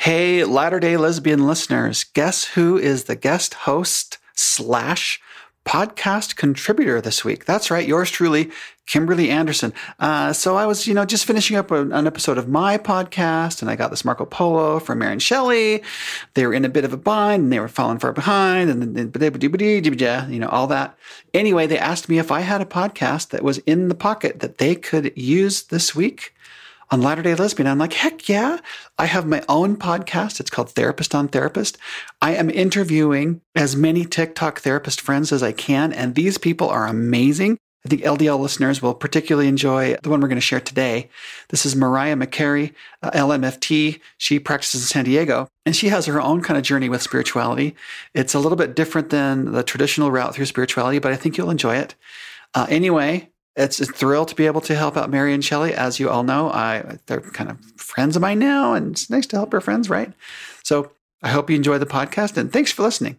Hey, Latter-day Lesbian listeners, guess who is the guest host / podcast contributor this week? That's right, yours truly, Kimberly Anderson. So I was, just finishing up an episode of my podcast, and I got this Marco Polo from Mary and Shelley. They were in a bit of a bind, and they were falling far behind, and then, all that. Anyway, they asked me if I had a podcast that was in the pocket that they could use this week on Latter-day Lesbian. I'm like, heck yeah. I have my own podcast. It's called Therapist on Therapist. I am interviewing as many TikTok therapist friends as I can, and these people are amazing. I think LDL listeners will particularly enjoy the one we're going to share today. This is Mariah McCary, LMFT. She practices in San Diego, and she has her own kind of journey with spirituality. It's a little bit different than the traditional route through spirituality, but I think you'll enjoy it. Anyway, it's a thrill to be able to help out Mary and Shelley. As you all know, they're kind of friends of mine now, and it's nice to help our friends, right? So I hope you enjoy the podcast, and thanks for listening.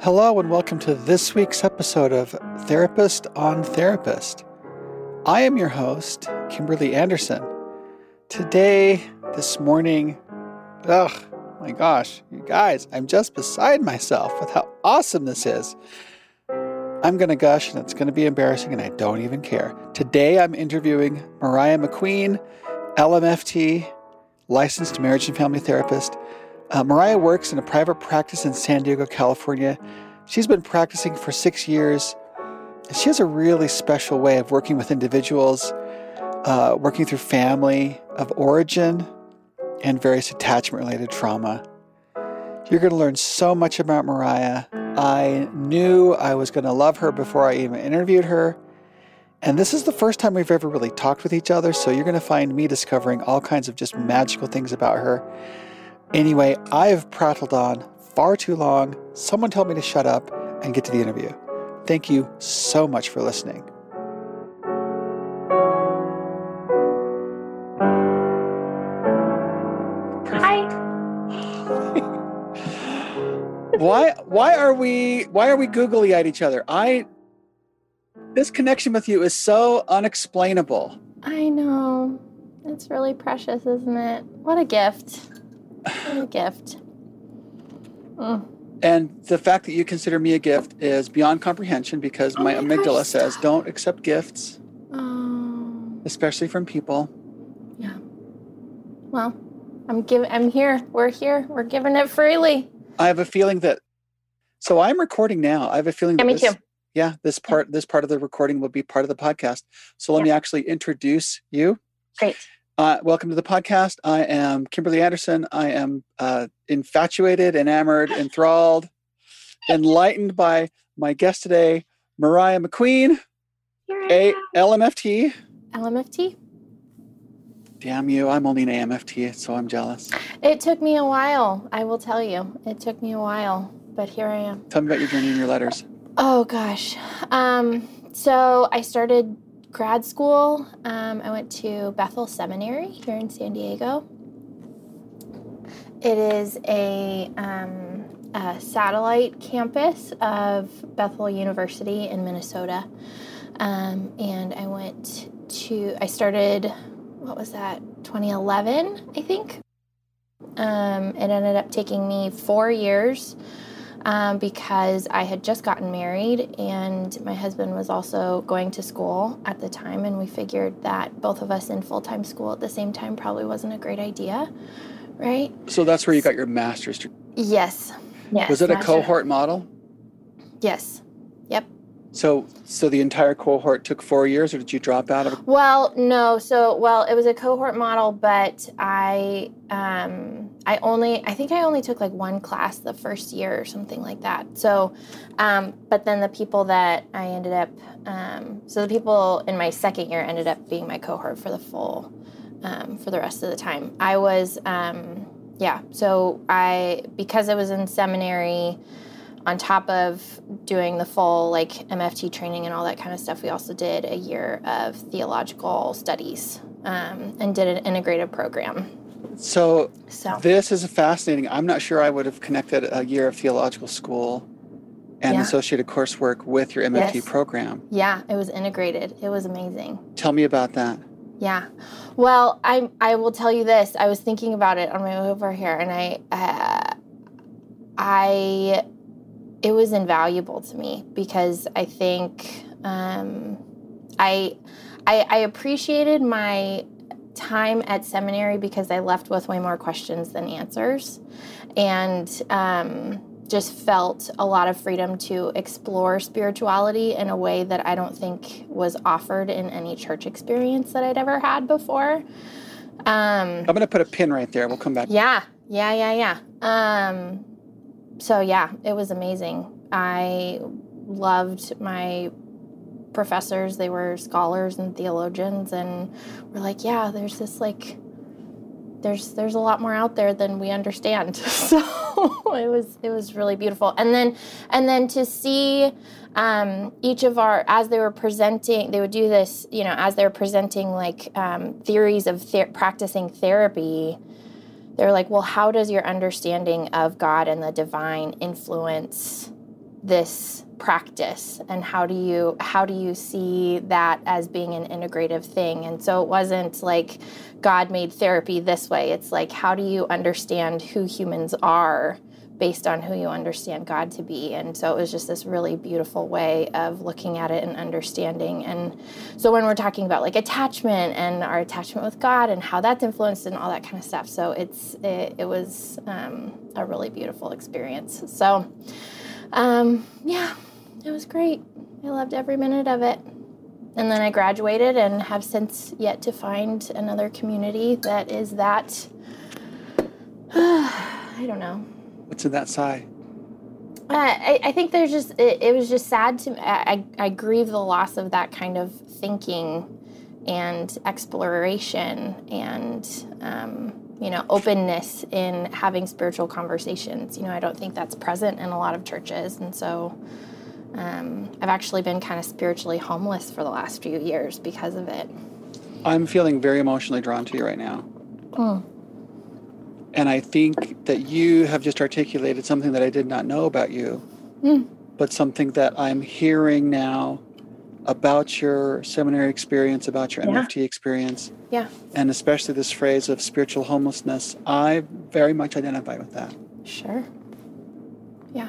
Hello and welcome to this week's episode of Therapist on Therapist. I am your host, Kimberly Anderson. Today, this morning, my gosh, you guys, I'm just beside myself with how awesome this is. I'm going to gush and it's going to be embarrassing and I don't even care. Today, I'm interviewing Mariah McCary, LMFT, licensed marriage and family therapist. Mariah works in a private practice in San Diego, California. She's been practicing for 6 years. She has a really special way of working with individuals, working through family of origin and various attachment-related trauma. You're going to learn so much about Mariah. I knew I was going to love her before I even interviewed her. And this is the first time we've ever really talked with each other, so you're going to find me discovering all kinds of just magical things about her. Anyway, I have prattled on far too long. Someone told me to shut up and get to the interview. Thank you so much for listening. Hi. Why are we googly-eyed each other? This connection with you is so unexplainable. I know. It's really precious, isn't it? What a gift. What a gift. Mm. And the fact that you consider me a gift is beyond comprehension because my amygdala says don't accept gifts, especially from people. Yeah. Well, I'm here. We're here. We're giving it freely. I have a feeling that. So I'm recording now. I have a feeling. Yeah, that me too. Yeah, this part of the recording will be part of the podcast. So let me actually introduce you. Great. Welcome to the podcast. I am Kimberly Anderson. I am infatuated, enamored, enthralled, enlightened by my guest today, Mariah McCary, LMFT. LMFT. Damn you, I'm only an AMFT, so I'm jealous. It took me a while, I will tell you. It took me a while, but here I am. Tell me about your journey and your letters. Oh, gosh. So I started grad school. I went to Bethel Seminary here in San Diego. It is a satellite campus of Bethel University in Minnesota. And I started, 2011, I think. It ended up taking me 4 years. because I had just gotten married and my husband was also going to school at the time, and we figured that both of us in full-time school at the same time probably wasn't a great idea, right? So that's where you got your master's degree? Yes. Was it a cohort model? Yes. Yep. So the entire cohort took 4 years, or did you drop out of it? Well, no. So it was a cohort model, but I only took like one class the first year or something like that. So, but then the people that I ended up, the people in my second year ended up being my cohort for the full, for the rest of the time. I was, because I was in seminary, on top of doing the full like MFT training and all that kind of stuff, we also did a year of theological studies and did an integrated program. So this is fascinating. I'm not sure I would have connected a year of theological school and associated coursework with your MFT program. Yeah, it was integrated. It was amazing. Tell me about that. Yeah. Well, I will tell you this. I was thinking about it on my way over here, and it was invaluable to me because I think I appreciated my time at seminary because I left with way more questions than answers, and just felt a lot of freedom to explore spirituality in a way that I don't think was offered in any church experience that I'd ever had before. I'm going to put a pin right there. We'll come back. Yeah. It was amazing. I loved my professors. They were scholars and theologians, and we're like, yeah, there's this like, there's a lot more out there than we understand. So it was really beautiful. And then to see each of our, as they were presenting, they would do this, as they were presenting like theories of practicing therapy. They're like, well, how does your understanding of God and the divine influence this practice, and how do you see that as being an integrative thing? And so it wasn't like God made therapy this way. It's like, how do you understand who humans are based on who you understand God to be? And so it was just this really beautiful way of looking at it and understanding. And so when we're talking about like attachment and our attachment with God and how that's influenced and all that kind of stuff, so it was a really beautiful experience. So it was great. I loved every minute of it. And then I graduated and have since yet to find another community that is that, I don't know. What's in that sigh? I think there's just, it was just sad to me. I grieve the loss of that kind of thinking and exploration and, openness in having spiritual conversations. I don't think that's present in a lot of churches. And so I've actually been kind of spiritually homeless for the last few years because of it. I'm feeling very emotionally drawn to you right now. Mm. And I think that you have just articulated something that I did not know about you, but something that I'm hearing now about your seminary experience, about your MFT experience, and especially this phrase of spiritual homelessness. I very much identify with that. Sure. Yeah.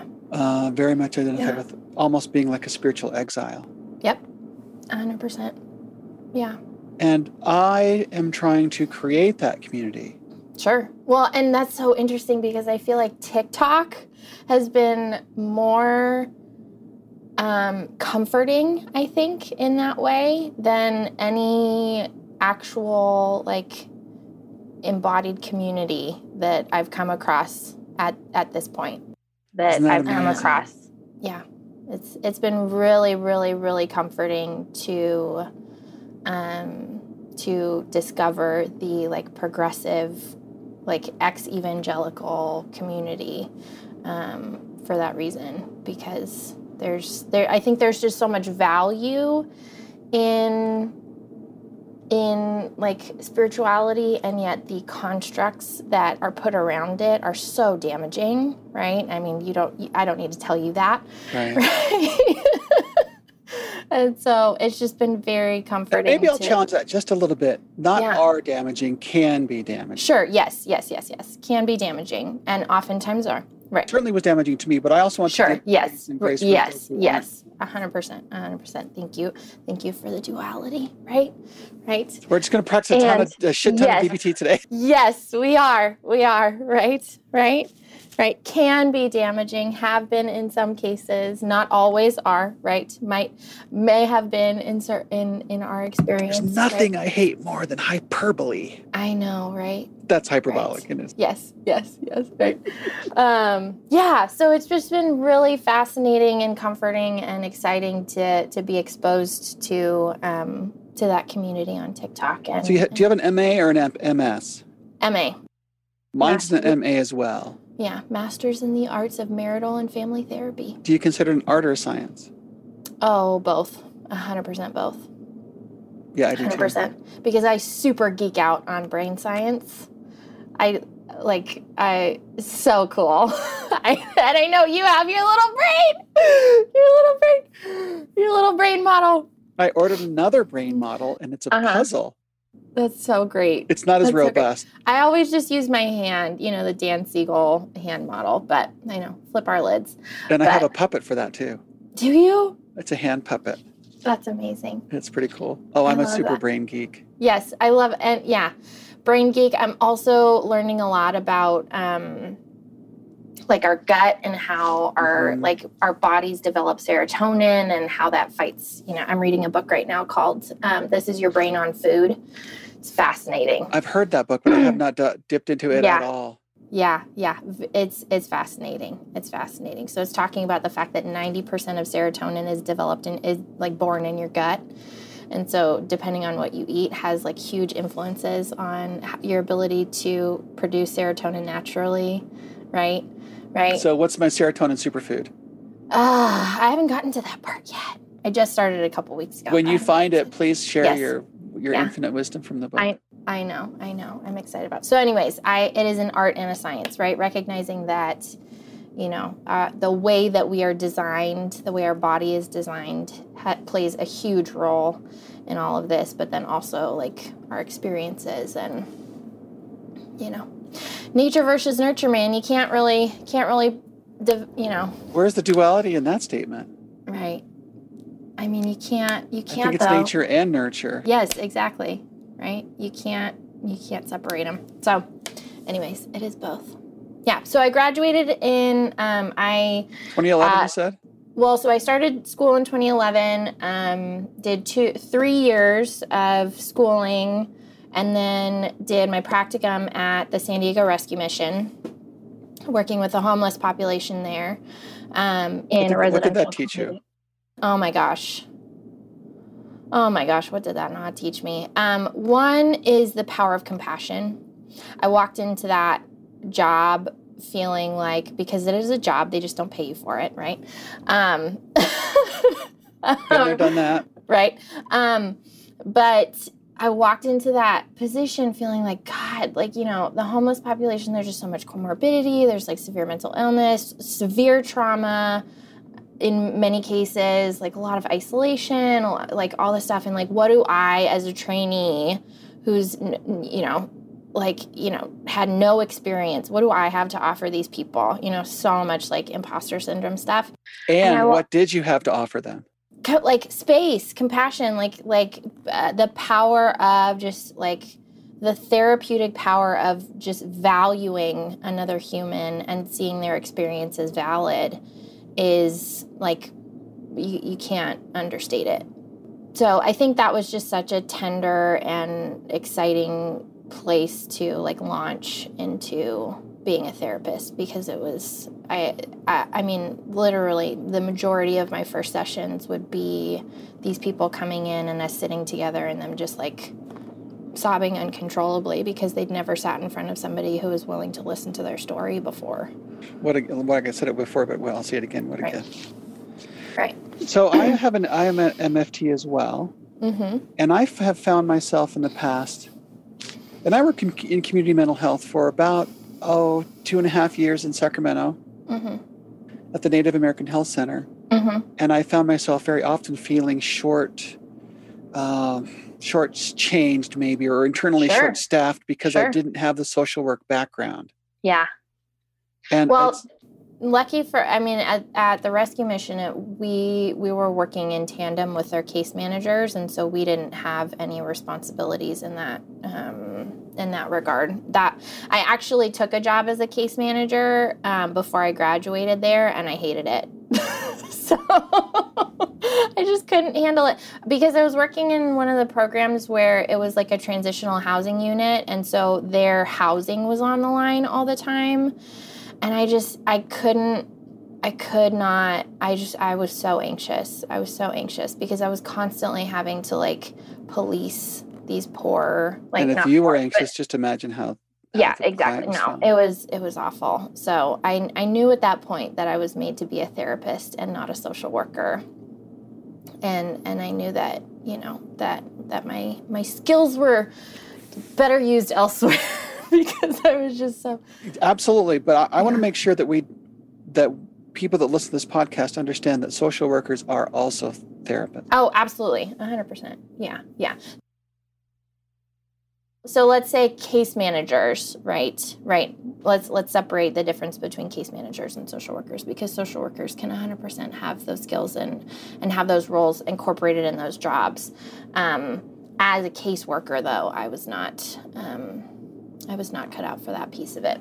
Very much identify with almost being like a spiritual exile. Yep. 100%. Yeah. And I am trying to create that community. Sure. Well, and that's so interesting because I feel like TikTok has been more comforting, I think, in that way than any actual, like, embodied community that I've come across at this point. Yeah. It's been really, really, really comforting to discover the, like, progressive, like ex-evangelical community for that reason, because I think there's just so much value in like spirituality, and yet the constructs that are put around it are so damaging, right? I mean, I don't need to tell you that, right? And so it's just been very comforting. And maybe I'll challenge that just a little bit. Are damaging, can be damaging. Sure. Yes. Can be damaging, and oftentimes are. Right. Certainly was damaging to me, but I also want to embrace. Yes. Yes. 100%. 100%. Thank you. Thank you for the duality. Right. Right. We're just going to practice a shit ton of DBT today. Yes, we are. We are. Right. Right. Right. Can be damaging, have been in some cases, not always are, right? May have been in our experience. There's nothing I hate more than hyperbole. I know, right? That's hyperbolic, right. Isn't it? Yes, yes, yes, right. So it's just been really fascinating and comforting and exciting to be exposed to that community on TikTok. And, so do you have an MA or an MS? MA. Mine's an MA as well. Yeah, Master's in the Arts of Marital and Family Therapy. Do you consider it an art or a science? Oh, both. 100% both. Yeah, I do 100%. Too. Because I super geek out on brain science. So cool. And I know you have your little brain. Your little brain model. I ordered another brain model, and it's a puzzle. That's so great. It's not as robust. So I always just use my hand, the Dan Siegel hand model, but I know, flip our lids. And I have a puppet for that too. Do you? It's a hand puppet. That's amazing. It's pretty cool. Oh, I'm a super brain geek. Yes, I love it. And brain geek. I'm also learning a lot about our gut and how our our bodies develop serotonin and how that fights. I'm reading a book right now called "This Is Your Brain on Food." It's fascinating. I've heard that book, but I have not dipped into it at all. Yeah, it's fascinating. It's fascinating. So it's talking about the fact that 90% of serotonin is developed and is born in your gut. And so depending on what you eat has huge influences on your ability to produce serotonin naturally, right? Right. So what's my serotonin superfood? I haven't gotten to that part yet. I just started a couple weeks ago. When you find it, please share your infinite wisdom from the book. I know. I'm excited about it. So anyways, it is an art and a science, right? Recognizing that, the way that we are designed, the way our body is designed plays a huge role in all of this, but then also our experiences and, nature versus nurture, man. You can't really. Where's the duality in that statement? Right. I mean, you can't, I think it's though. Nature and nurture. Yes, exactly. Right? You can't separate them. So anyways, it is both. Yeah. So I graduated in, 2011, you said? Well, so I started school in 2011, did 3 years of schooling and then did my practicum at the San Diego Rescue Mission, working with the homeless population there, in a residential. What did that teach you? Oh my gosh, what did that not teach me? One is the power of compassion. I walked into that job feeling because it is a job, they just don't pay you for it, right? Better done that. Right. But I walked into that position feeling God, the homeless population, there's just so much comorbidity, there's severe mental illness, severe trauma, in many cases, a lot of isolation, all this stuff. And what do I, as a trainee who's, had no experience, what do I have to offer these people? So much imposter syndrome stuff. And what did you have to offer them? Space, compassion, the power of just the therapeutic power of just valuing another human and seeing their experience as valid is you can't understate it. So I think that was just such a tender and exciting place to launch into being a therapist because it was, I mean, literally the majority of my first sessions would be these people coming in and us sitting together and them just sobbing uncontrollably because they'd never sat in front of somebody who was willing to listen to their story before. Like I said it before, but I'll say it again. What a gift! Right. So I am an MFT as well, and I have found myself in the past, and I worked in community mental health for about 2.5 years in Sacramento at the Native American Health Center, and I found myself very often feeling short-changed maybe, or internally short-staffed because I didn't have the social work background. Yeah. And well, Lucky for, I mean, at the rescue mission, we were working in tandem with their case managers, and so we didn't have any responsibilities in that regard. That I actually took a job as a case manager before I graduated there, and I hated it. So I just couldn't handle it because I was working in one of the programs where it was like a transitional housing unit, and so their housing was on the line all the time. And I was so anxious. I was so anxious because I was constantly having to like police these poor, like, and if you were anxious, just imagine how. Yeah, exactly. No, it was awful. So I knew at that point that I was made to be a therapist and not a social worker. And I knew that, you know, that my skills were better used elsewhere. Because I was just so... Absolutely. But I want to make sure that that people that listen to this podcast understand that social workers are also therapists. Oh, absolutely. 100%. Yeah. Yeah. So let's say case managers, right? Right. Let's separate the difference between case managers and social workers, because social workers can 100% have those skills and have those roles incorporated in those jobs. As a caseworker, though, I was not cut out for that piece of it.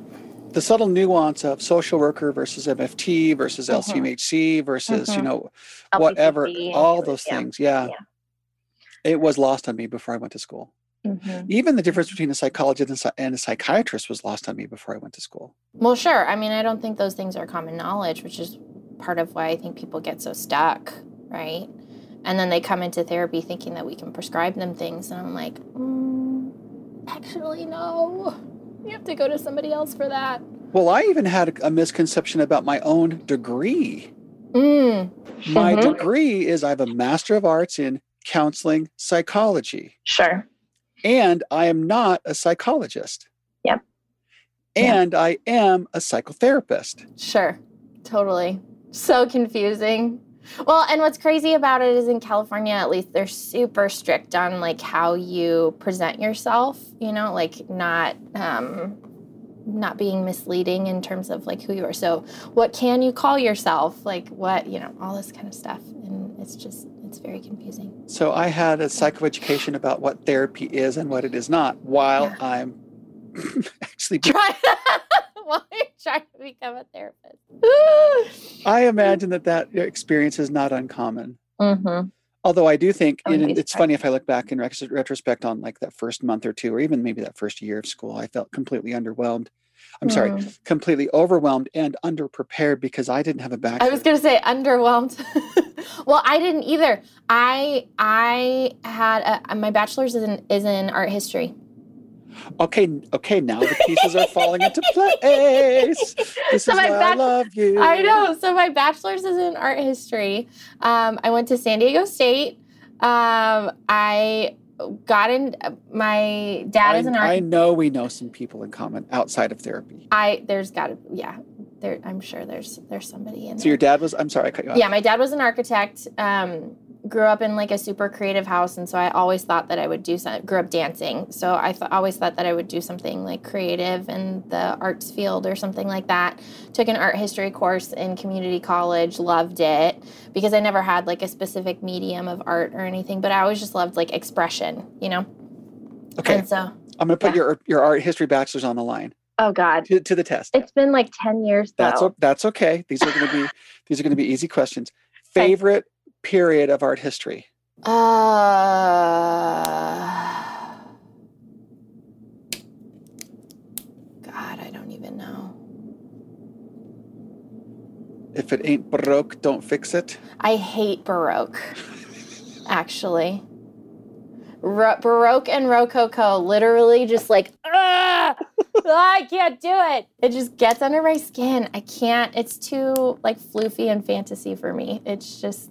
The subtle nuance of social worker versus MFT versus LCMHC versus, you know, LPTC, whatever, all those things. Yeah. It was lost on me before I went to school. Mm-hmm. Even the difference between a psychologist and a psychiatrist was lost on me before I went to school. Well, sure. I mean, I don't think those things are common knowledge, which is part of why I think people get so stuck, right? And then they come into therapy thinking that we can prescribe them things. And I'm like, actually, no. You have to go to somebody else for that. Well, I even had a misconception about my own degree. My degree is I have a Master of Arts in Counseling Psychology. Sure. And I am not a psychologist. Yep. And I am a psychotherapist. Sure. Totally. So confusing. Well, and what's crazy about it is in California, at least, they're super strict on, like, how you present yourself, you know, like not being misleading in terms of, like, who you are. So what can you call yourself? Like, what, you know, all this kind of stuff. And it's just, it's very confusing. So I had a psychoeducation about what therapy is and what it is not while I'm actually trying to become a therapist. I imagine that experience is not uncommon. Mm-hmm. Although I do think it's funny if I look back in retrospect on like that first month or two, or even maybe that first year of school, I felt completely completely overwhelmed and underprepared because I didn't have a background. I was going to say underwhelmed. Well, I didn't either. I had my bachelor's is in art history. Okay, now the pieces are falling into place. This is why I love you. I know. So my bachelor's is in art history. I went to San Diego State. I got in, my dad is an artist. I know we know some people in common outside of therapy. I'm sure there's somebody in there. So your dad was, I'm sorry, I cut you off. Yeah, my dad was an architect. Grew up in like a super creative house, and so I always thought that I would do something. Grew up dancing, so I always thought that I would do something like creative in the arts field or something like that. Took an art history course in community college, loved it because I never had like a specific medium of art or anything, but I always just loved like expression, you know. Okay, and so I'm gonna put your art history bachelor's on the line. Oh God, to the test. It's been like 10 years. Though. That's okay. These are gonna be easy questions. Favorite. Okay. Period of art history? God, I don't even know. If it ain't Baroque, don't fix it. I hate Baroque, actually. Baroque and Rococo literally just like, I can't do it. It just gets under my skin. I can't. It's too like floofy and fantasy for me. It's just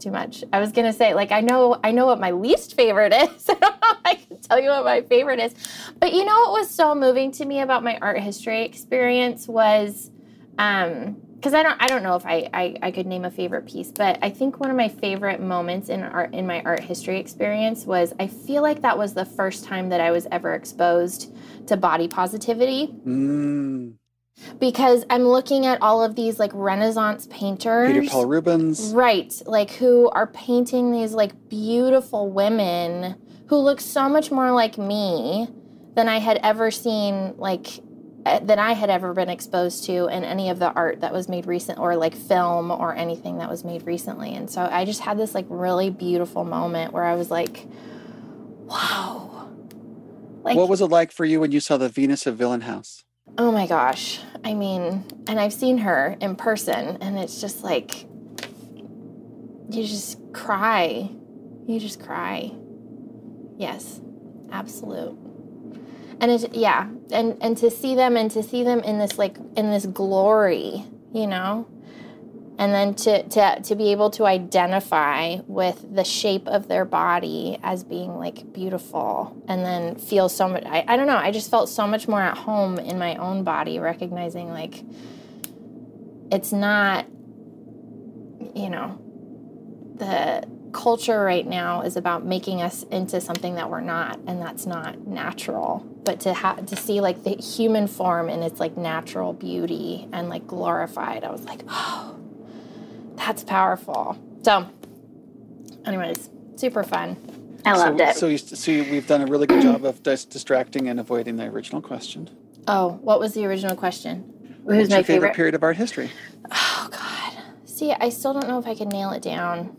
too much. I was gonna say, like, I know what my least favorite is. I can tell you what my favorite is. But you know what was so moving to me about my art history experience was, because I don't know if I could name a favorite piece, but I think one of my favorite moments in my art history experience was, I feel like that was the first time that I was ever exposed to body positivity. because I'm looking at all of these like Renaissance painters. Peter Paul Rubens. Right, like who are painting these like beautiful women who look so much more like me than I had ever seen, like than I had ever been exposed to in any of the art that was made recent, or like film or anything that was made recently. And so I just had this like really beautiful moment where I was like, wow. Like, what was it like for you when you saw the Venus of Villenhouse? Oh my gosh. I mean, and I've seen her in person, and it's just like, you just cry. You just cry. Yes, absolute. And it, yeah, and to see them, and to see them in this like in this glory, you know, and then to be able to identify with the shape of their body as being like beautiful, and then feel so much. I don't know. I just felt so much more at home in my own body, recognizing like it's not, you know, the culture right now is about making us into something that we're not, and that's not natural. But to see like the human form and its like natural beauty and like glorified, I was like, oh, that's powerful. So, anyways, super fun. I loved it. So we've done a really good job of distracting and avoiding the original question. Oh, what was the original question? Who's my favorite period of art history? Oh God. See, I still don't know if I can nail it down.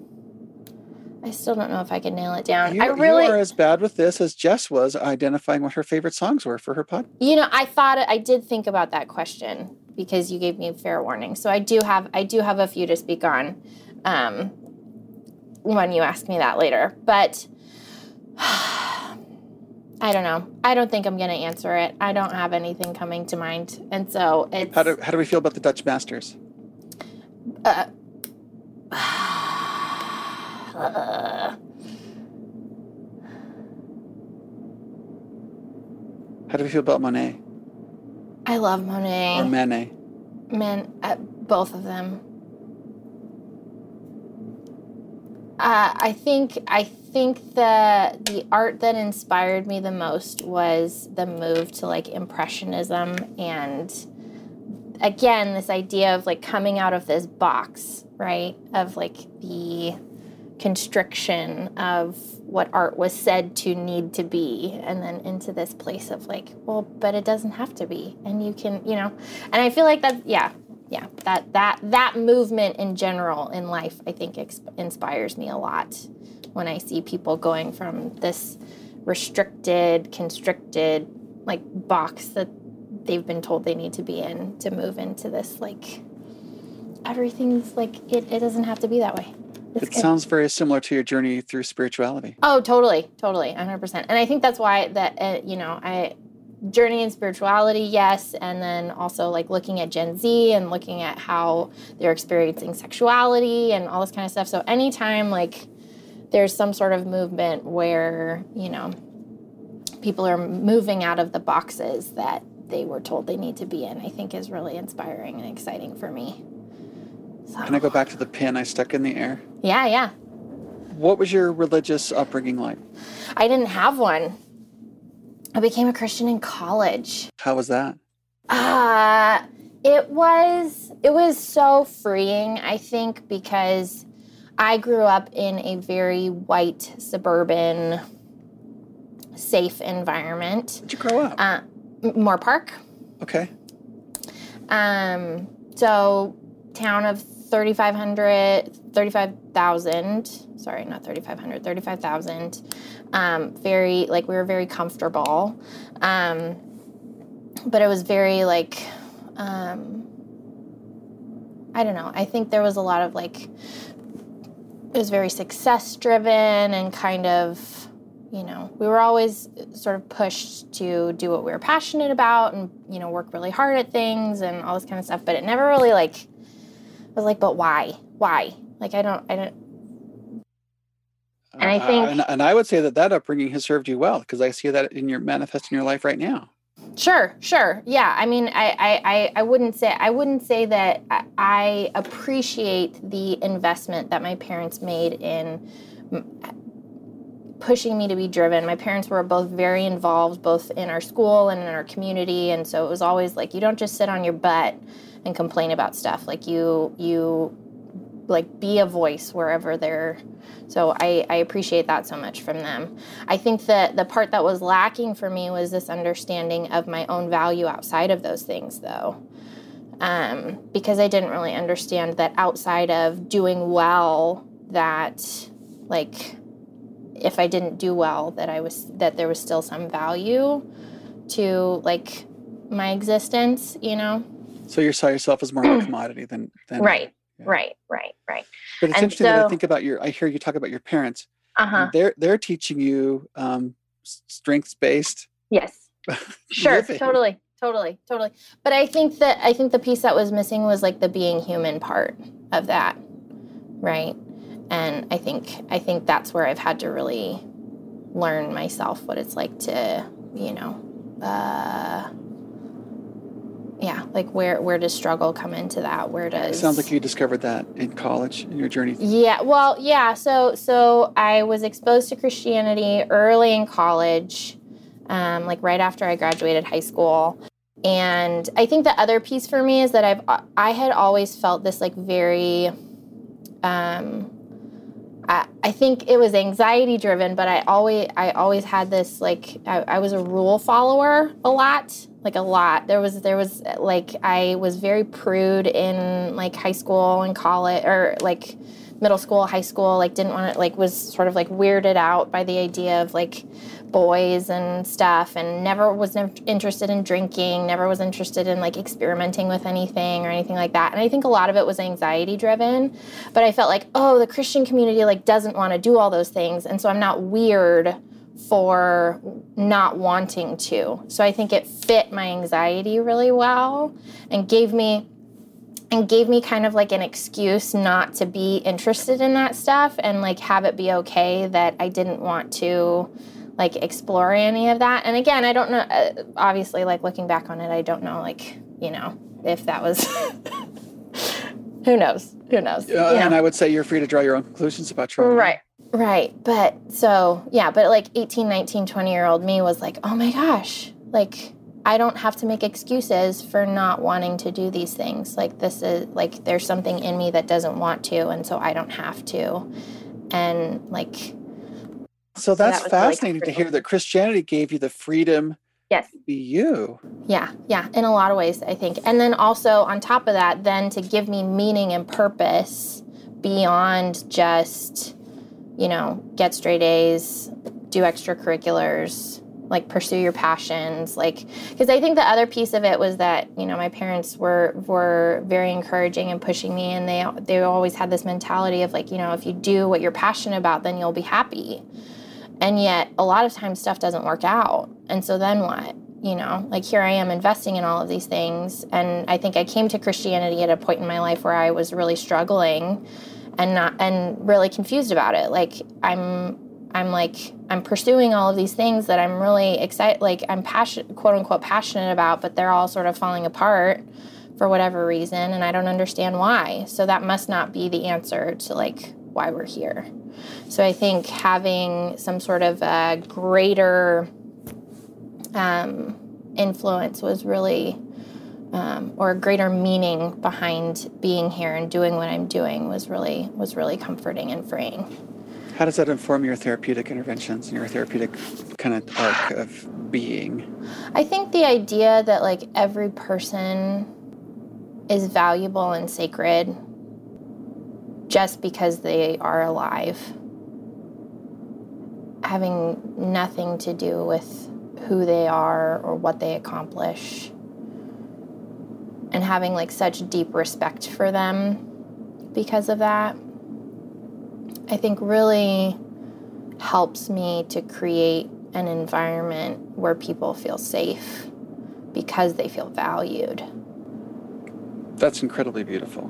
You are as bad with this as Jess was identifying what her favorite songs were for her pod. You know, I did think about that question because you gave me a fair warning. So I do have a few to speak on when you ask me that later. But I don't know. I don't think I'm going to answer it. I don't have anything coming to mind. And so it's... How do we feel about the Dutch Masters? How do we feel about Monet? I love Monet. Or Manet? Both of them. I think the art that inspired me the most was the move to like Impressionism, and again this idea of like coming out of this box, right? Of like the constriction of what art was said to need to be, and then into this place of like, well, but it doesn't have to be, and you can, you know. And I feel like that, yeah, that movement in general in life, I think inspires me a lot when I see people going from this restricted, constricted, like box that they've been told they need to be in, to move into this like everything's like it doesn't have to be that way. It sounds very similar to your journey through spirituality. Oh, totally, 100%. And I think that's why that, you know, journey in spirituality, yes, and then also like looking at Gen Z and looking at how they're experiencing sexuality and all this kind of stuff. So anytime like there's some sort of movement where, you know, people are moving out of the boxes that they were told they need to be in, I think is really inspiring and exciting for me. So. Can I go back to the pin I stuck in the air? Yeah. What was your religious upbringing like? I didn't have one. I became a Christian in college. How was that? It was so freeing, I think, because I grew up in a very white, suburban, safe environment. Where'd you grow up? Moore Park. Okay. So town of 35,000. Very, like, we were very comfortable. But it was very, like, I don't know. I think there was a lot of, like, it was very success-driven and kind of, you know, we were always sort of pushed to do what we were passionate about and, you know, work really hard at things and all this kind of stuff. But it never really, like... I was like, but why? Why? Like, I don't. And I think. And I would say that upbringing has served you well, because I see that in your manifest in your life right now. Sure. Yeah. I mean, I wouldn't say that I appreciate the investment that my parents made in pushing me to be driven. My parents were both very involved, both in our school and in our community, and so it was always like, you don't just sit on your butt and complain about stuff. Like, you like, be a voice wherever they're... So I appreciate that so much from them. I think that the part that was lacking for me was this understanding of my own value outside of those things, though, because I didn't really understand that outside of doing well, that, like, if I didn't do well, that there was still some value to, like, my existence, you know? So you saw yourself as more of a commodity than right. Right. But it's interesting that I hear you talk about your parents. Uh-huh. They're teaching you strengths-based. Yes. Sure. Totally. But I think the piece that was missing was like the being human part of that. Right. And I think that's where I've had to really learn myself what it's like to, you know, yeah, like where does struggle come into that? It sounds like you discovered that in college, in your journey. Yeah, well, yeah. So I was exposed to Christianity early in college, like right after I graduated high school. And I think the other piece for me is that I had always felt this like very, I think it was anxiety driven, but I always had this like, I was a rule follower a lot. Like a lot. There was like, I was very prude in like high school and college, or like middle school, high school, like didn't want to, like was sort of like weirded out by the idea of like boys and stuff, and never was interested in drinking, never was interested in like experimenting with anything or anything like that. And I think a lot of it was anxiety driven, but I felt like, oh, the Christian community like doesn't want to do all those things. And so I'm not weird for not wanting to. So I think it fit my anxiety really well and gave me kind of like an excuse not to be interested in that stuff, and like have it be okay that I didn't want to like explore any of that. And again, I don't know, obviously, like looking back on it, I don't know, like, you know, if that was who knows. And I would say you're free to draw your own conclusions about trauma. Right. But like 18, 19, 20-year-old me was like, oh my gosh, like I don't have to make excuses for not wanting to do these things. Like this is like, there's something in me that doesn't want to. And so I don't have to. And like, so that's fascinating to hear that Christianity gave you the freedom. Yes. To be you. Yeah. In a lot of ways, I think. And then also on top of that, then to give me meaning and purpose beyond just, you know, get straight A's, do extracurriculars, like pursue your passions, like, because I think the other piece of it was that, you know, my parents were very encouraging and pushing me, and they always had this mentality of like, you know, if you do what you're passionate about, then you'll be happy. And yet a lot of times stuff doesn't work out. And so then what? You know, like here I am investing in all of these things. And I think I came to Christianity at a point in my life where I was really struggling and really confused about it. Like I'm pursuing all of these things that I'm really excited, like I'm passionate, quote unquote, passionate about, but they're all sort of falling apart for whatever reason, and I don't understand why. So that must not be the answer to like why we're here. So I think having some sort of a greater influence was really. Or a greater meaning behind being here and doing what I'm doing was really comforting and freeing. How does that inform your therapeutic interventions and your therapeutic kind of arc of being? I think the idea that like every person is valuable and sacred just because they are alive, having nothing to do with who they are or what they accomplish. And having like such deep respect for them because of that, I think really helps me to create an environment where people feel safe because they feel valued. That's incredibly beautiful.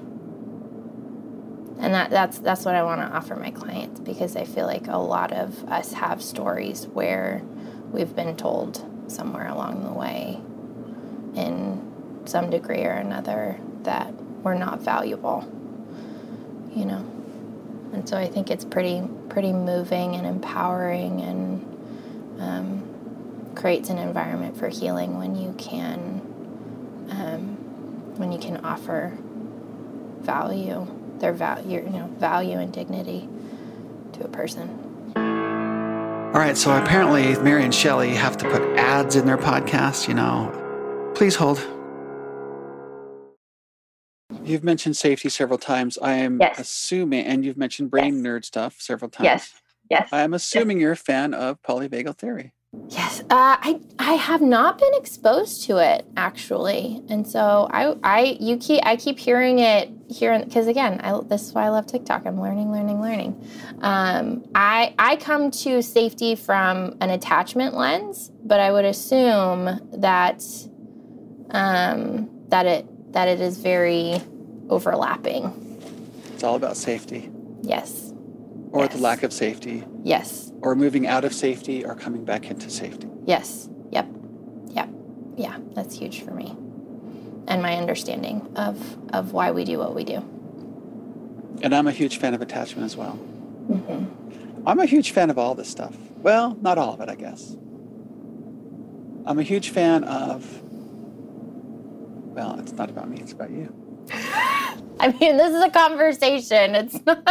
And that's what I want to offer my clients, because I feel like a lot of us have stories where we've been told somewhere along the way in some degree or another that we're not valuable, you know. And so I think it's pretty moving and empowering, and creates an environment for healing when you can offer value, value and dignity to a person. All right, so apparently Mary and Shelley have to put ads in their podcast, you know. Please hold. You've mentioned safety several times. I am assuming, and you've mentioned brain nerd stuff several times. Yes. I'm assuming you're a fan of polyvagal theory. Yes. I have not been exposed to it, actually. And so I keep hearing it here, because again, this is why I love TikTok. I'm learning. I come to safety from an attachment lens, but I would assume that that it is very overlapping. It's all about safety. Yes. Or the lack of safety. Yes. Or moving out of safety or coming back into safety. Yes. Yep. Yeah, that's huge for me. And my understanding of why we do what we do. And I'm a huge fan of attachment as well. Mm-hmm. I'm a huge fan of all this stuff. Well, not all of it, I guess. I'm a huge fan of... Well, it's not about me. It's about you. I mean, this is a conversation. It's not...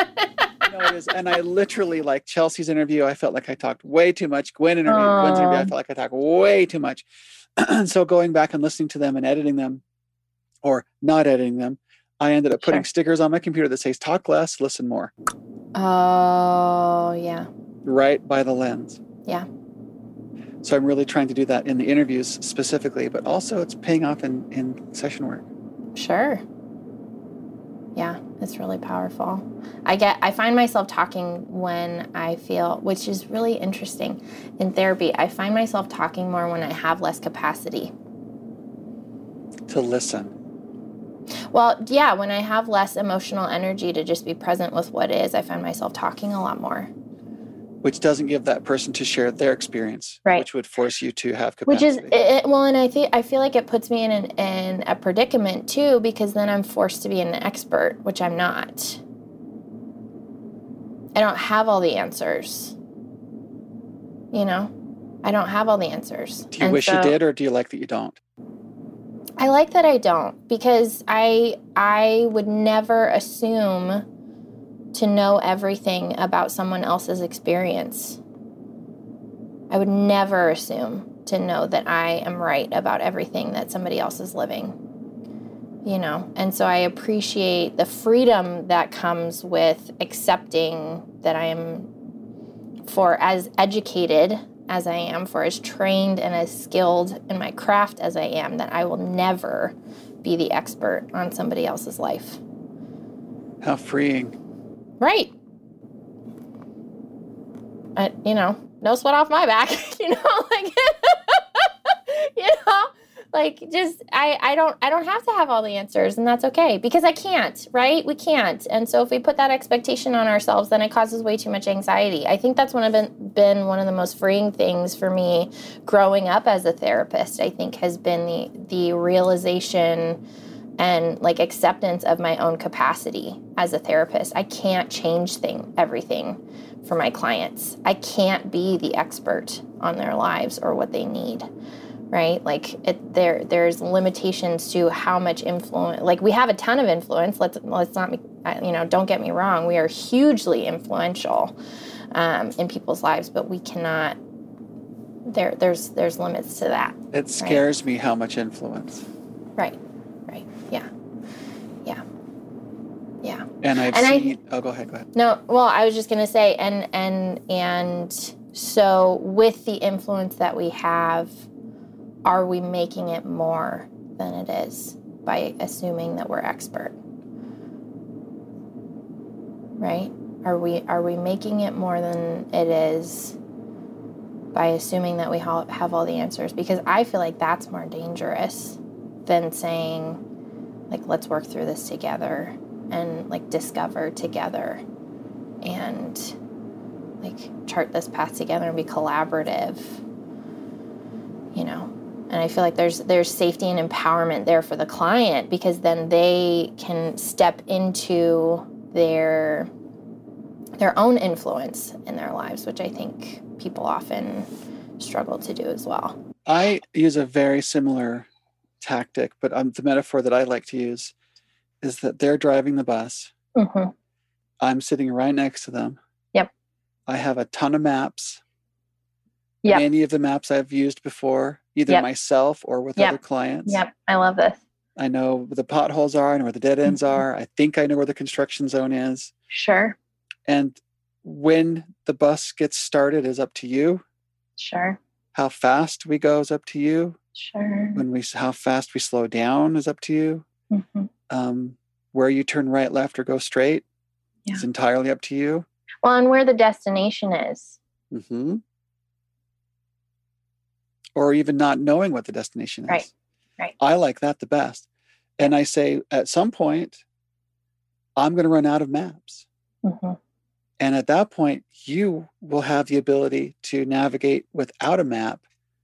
No, it is. And I literally, like Chelsea's interview, I felt like I talked way too much. Gwen's interview, I felt like I talked way too much. And so going back and listening to them and editing them or not editing them, I ended up putting stickers on my computer that says, talk less, listen more. Oh, yeah. Right by the lens. Yeah. So I'm really trying to do that in the interviews specifically, but also it's paying off in session work. Sure. Yeah, it's really powerful. I find myself talking when I feel, which is really interesting in therapy. I find myself talking more when I have less capacity to listen. Well, yeah, when I have less emotional energy to just be present with what is, I find myself talking a lot more. Which doesn't give that person to share their experience, right? Which would force you to have capacity. Which is and I feel like it puts me in a predicament too, because then I'm forced to be an expert, which I'm not. I don't have all the answers. You know, I don't have all the answers. Do you wish you did, or do you like that you don't? I like that I don't, because I would never assume to know everything about someone else's experience. I would never assume to know that I am right about everything that somebody else is living, you know? And so I appreciate the freedom that comes with accepting that I am, for as educated as I am, for as trained and as skilled in my craft as I am, that I will never be the expert on somebody else's life. How freeing. Right. No sweat off my back, you know, like, you know, like just, I don't have to have all the answers, and that's okay, because I can't, right? We can't. And so if we put that expectation on ourselves, then it causes way too much anxiety. I think that's been one of the most freeing things for me growing up as a therapist, I think, has been the realization and like acceptance of my own capacity as a therapist. I can't change everything for my clients. I can't be the expert on their lives or what they need, right? Like there's limitations to how much influence. Like we have a ton of influence. Let's not, don't get me wrong. We are hugely influential in people's lives, but we cannot. There's limits to that. It scares me how much influence. Right. Yeah. And Go ahead. No, well, I was just going to say, and so with the influence that we have, are we making it more than it is by assuming that we're expert? Right? Are we making it more than it is by assuming that we have all the answers? Because I feel like that's more dangerous than saying, like, let's work through this together and, like, discover together and, like, chart this path together and be collaborative, you know. And I feel like there's safety and empowerment there for the client, because then they can step into their their own influence in their lives, which I think people often struggle to do as well. I use a very similar tactic, but the metaphor that I like to use is that they're driving the bus. Mm-hmm. I'm sitting right next to them. Yep. I have a ton of maps. Yep. Many of the maps I've used before, either yep. myself or with yep. other clients. Yep. I love this. I know where the potholes are and where the dead ends mm-hmm. are. I think I know where the construction zone is. Sure. And when the bus gets started is up to you. Sure. How fast we go is up to you. Sure. How fast we slow down is up to you. Mm-hmm. Where you turn right, left, or go straight yeah. is entirely up to you. Well, and where the destination is. Mm-hmm. Or even not knowing what the destination is. Right. Right. I like that the best. And I say, at some point, I'm going to run out of maps. Mm-hmm. And at that point, you will have the ability to navigate without a map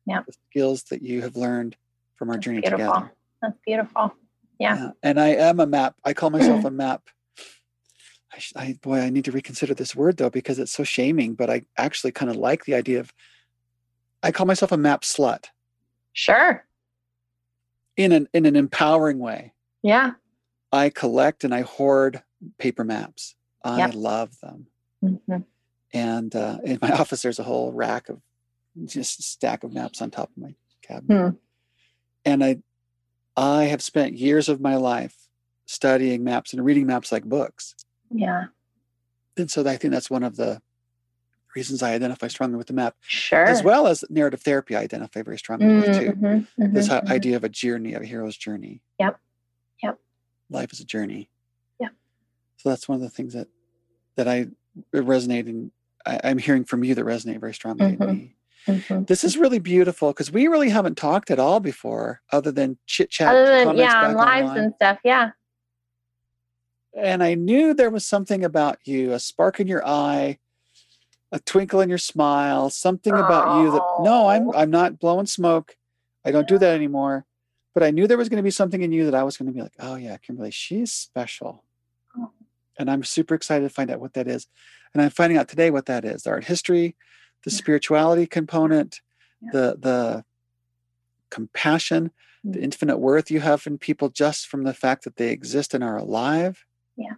yeah. the skills that you have learned from our journey beautiful. Together. That's beautiful. Yeah. yeah. And I am a map. I call myself a map. I need to reconsider this word, though, because it's so shaming. But I actually kind of like the idea of, I call myself a map slut. Sure. In an empowering way. Yeah. I collect and I hoard paper maps. I yep. love them. Mm-hmm. And in my office, there's a whole rack of just a stack of maps on top of my cabinet. Mm. And I have spent years of my life studying maps and reading maps like books. Yeah. And so I think that's one of the reasons I identify strongly with the map, sure. as well as narrative therapy I identify very strongly mm-hmm, with too. Mm-hmm, this mm-hmm. idea of a journey, of a hero's journey. Yep. Yep. Life is a journey. Yep. So that's one of the things that I resonate and I'm hearing from you that resonate very strongly mm-hmm. in me. Mm-hmm. This is really beautiful because we really haven't talked at all before other than chit-chat. Other than, yeah, on lives online. And stuff, yeah. And I knew there was something about you, a spark in your eye, a twinkle in your smile, something about you that, no, I'm not blowing smoke. I don't do that anymore. But I knew there was going to be something in you that I was going to be like, oh yeah, Kimberly, she's special. Oh. And I'm super excited to find out what that is. And I'm finding out today what that is. The art history, the yeah. spirituality component, yeah. the compassion, mm-hmm. the infinite worth you have in people just from the fact that they exist and are alive. Yeah.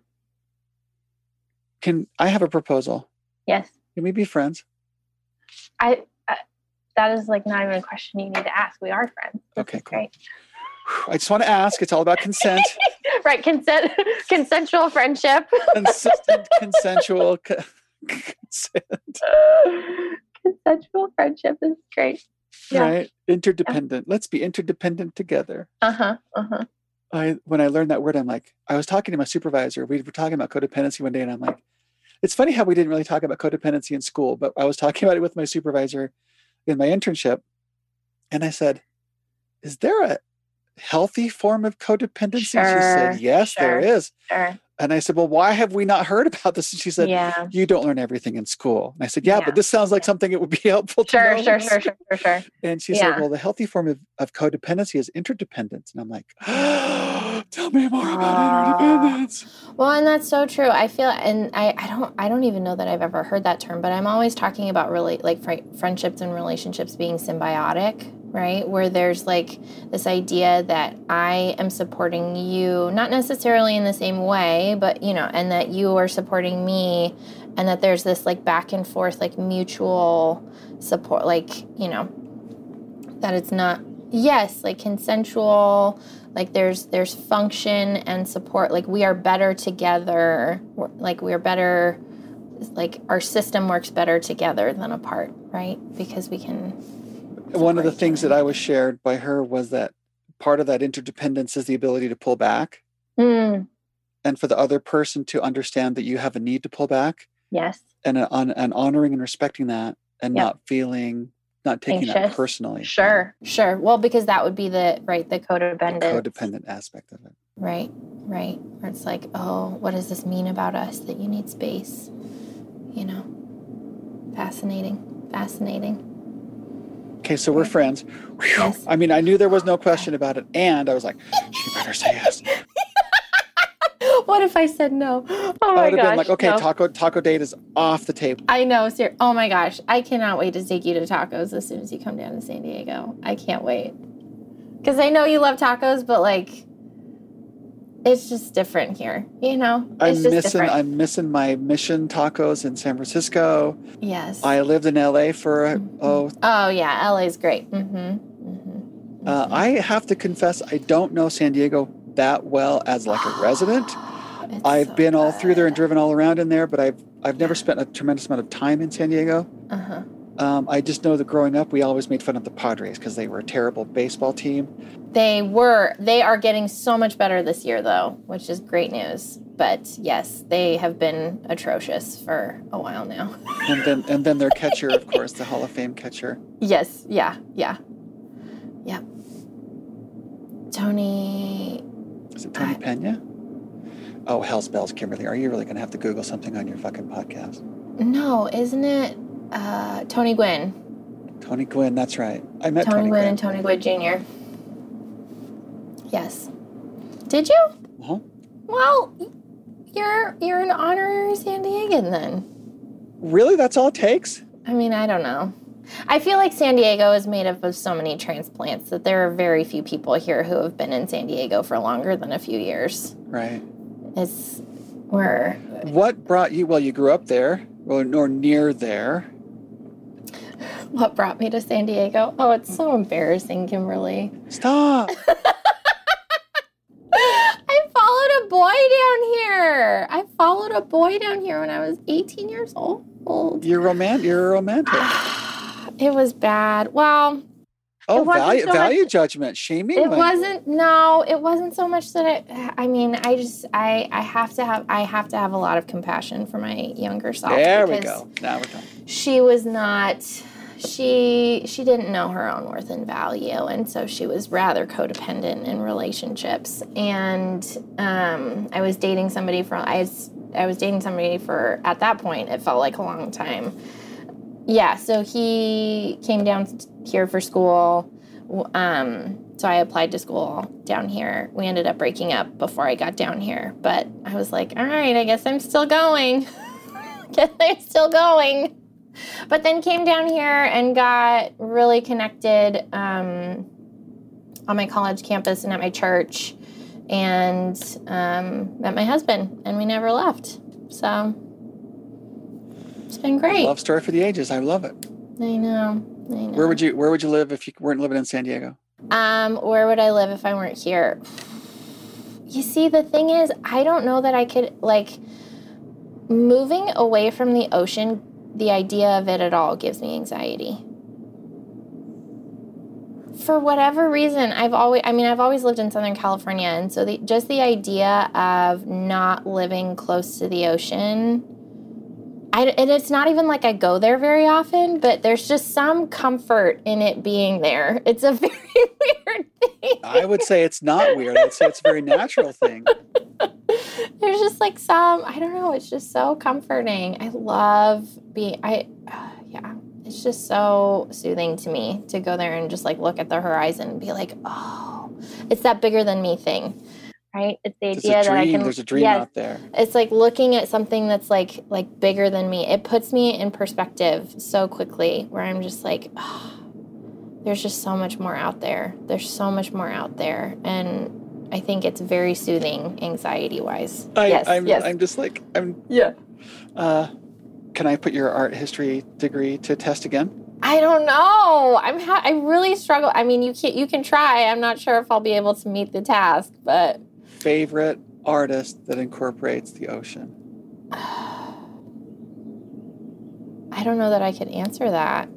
I have a proposal. Yes. Can we be friends? That is like not even a question you need to ask. We are friends. Okay, cool. Great. I just want to ask. It's all about consent. Right, consent, consensual friendship. Consistent, consensual consent. Consensual friendship is great. Yeah. Right, interdependent. Yeah. Let's be interdependent together. When I learned that word, I'm like, I was talking to my supervisor. We were talking about codependency one day, and I'm like, it's funny how we didn't really talk about codependency in school, but I was talking about it with my supervisor in my internship. And I said, is there a healthy form of codependency? Sure, she said, yes, sure, there is. Sure. And I said, well, why have we not heard about this? And she said, yeah. you don't learn everything in school. And I said, yeah, but this sounds like something it would be helpful to know. Sure. And she said, well, the healthy form of codependency is interdependence. And I'm like, tell me more about interdependence. Well, and that's so true. I feel, and I don't even know that I've ever heard that term, but I'm always talking about really like friendships and relationships being symbiotic, right? Where there's like this idea that I am supporting you, not necessarily in the same way, but, you know, and that you are supporting me and that there's this like back and forth, like mutual support, like, you know, that it's not, yes, like consensual, like there's function and support, like we are better together, like we are better, like our system works better together than apart, right? Because we can. One of the things that I was shared by her was that part of that interdependence is the ability to pull back and for the other person to understand that you have a need to pull back. Yes. And honoring and respecting that and not taking anxious. That personally. Sure. Yeah. Sure. Well, because that would be the codependent. The codependent aspect of it. Right. Right. Where it's like, oh, what does this mean about us that you need space? You know, fascinating. Okay, so we're friends. Yes. I mean, I knew there was no question about it, and I was like, she better say yes. Well, What if I said no? Oh my gosh. Been like, okay, no. Taco date is off the table. I know, sir. Oh my gosh. I cannot wait to take you to tacos as soon as you come down to San Diego. I can't wait. Because I know you love tacos, but like, it's just different here, you know? I'm missing my Mission tacos in San Francisco. Yes. I lived in L.A. for, Oh, yeah. L.A.'s great. I have to confess, I don't know San Diego that well as like a resident. I've been all through there and driven all around in there, but I've never spent a tremendous amount of time in San Diego. Uh-huh. I just know that growing up, we always made fun of the Padres because they were a terrible baseball team. They were. They are getting so much better this year, though, which is great news. But yes, they have been atrocious for a while now. and then their catcher, of course, the Hall of Fame catcher. Yes. Yeah. Tony. Is it Tony Pena? Oh, hell's bells, Kimberly. Are you really going to have to Google something on your fucking podcast? No, isn't it? Tony Gwynn. Tony Gwynn, that's right. I met Tony Gwynn. And Tony Gwynn Jr. Yes. Did you? Uh-huh. Well, you're an honorary San Diegan then. Really? That's all it takes? I mean, I don't know. I feel like San Diego is made up of so many transplants that there are very few people here who have been in San Diego for longer than a few years. Right. What brought you? Well, you grew up there or near there. What brought me to San Diego? Oh, it's so embarrassing, Kimberly. Stop. I followed a boy down here when I was 18 years old. You're romantic. It was bad. Well, oh, value judgment, shaming. It wasn't so much that I have to have a lot of compassion for my younger self. There we go. Now we're talking. She was not. She didn't know her own worth and value, and so she was rather codependent in relationships. And I was dating somebody for at that point it felt like a long time. Yeah, so he came down here for school. So I applied to school down here. We ended up breaking up before I got down here. But I was like, all right, I guess I'm still going. But then came down here and got really connected on my college campus and at my church and met my husband. And we never left. So... it's been great. Love story for the ages. I love it. I know. Where would you live if you weren't living in San Diego? Where would I live if I weren't here? You see, the thing is, I don't know that I could, like, moving away from the ocean, the idea of it at all gives me anxiety. For whatever reason, I've always lived in Southern California, and so just the idea of not living close to the ocean... and it's not even like I go there very often, but there's just some comfort in it being there. It's a very weird thing. I would say it's not weird. I'd say it's a very natural thing. There's just like some, I don't know, it's just so comforting. I love being, it's just so soothing to me to go there and just like look at the horizon and be like, oh, it's that bigger than me thing. Right? It's the idea that I can... There's a dream out there. It's like looking at something that's like bigger than me. It puts me in perspective so quickly where I'm just like, oh, there's just so much more out there. And I think it's very soothing anxiety-wise. I'm just like... Yeah. Can I put your art history degree to test again? I don't know. I really struggle. I mean, you can try. I'm not sure if I'll be able to meet the task, but... Favorite artist that incorporates the ocean? I don't know that I could answer that.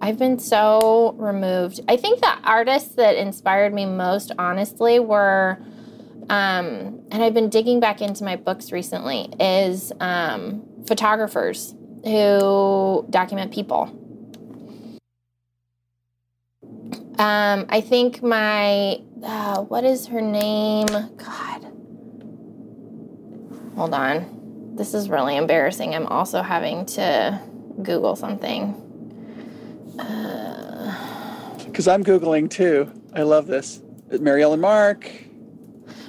I've been so removed. I think the artists that inspired me most, honestly, were, and I've been digging back into my books recently, is photographers who document people. I think my... what is her name? God. Hold on. This is really embarrassing. I'm also having to Google something. Because I'm Googling, too. I love this. Mary Ellen Mark.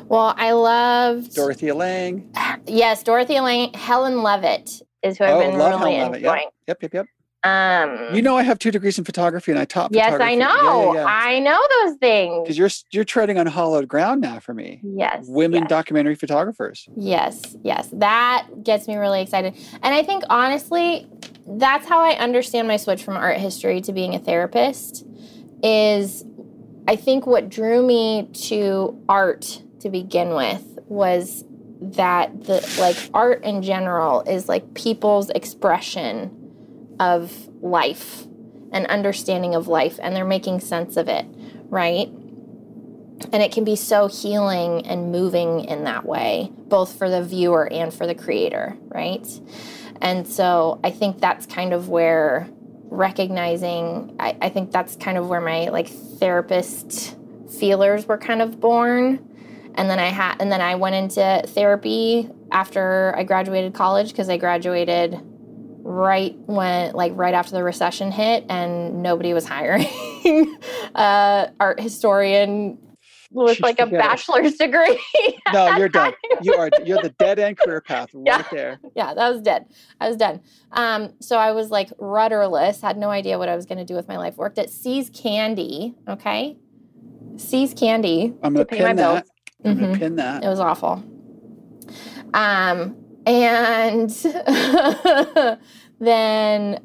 Well, I loved... Dorothea Lange. Yes, Dorothea Lange, Helen Levitt is who I've been really enjoying. Yep. I have 2 degrees in photography and I taught photography. Yes, I know. Yeah. I know those things. Because you're treading on hollowed ground now for me. Yes. Women documentary photographers. Yes. That gets me really excited. And I think, honestly, that's how I understand my switch from art history to being a therapist is I think what drew me to art to begin with was that art in general is like people's expression of life and understanding of life, and they're making sense of it, right? And it can be so healing and moving in that way, both for the viewer and for the creator, right? And so I think that's kind of where my therapist feelers were kind of born. And then I went into therapy after I graduated college because I graduated right after the recession hit and nobody was hiring art historian with a bachelor's degree. No, you're done. You're the dead end career path right there. Yeah, that was dead. I was done. So I was rudderless, had no idea what I was going to do with my life. Worked at Seize Candy. Okay. Seize Candy. I'm going to pay my bills. I'm going to pin that. It was awful. And then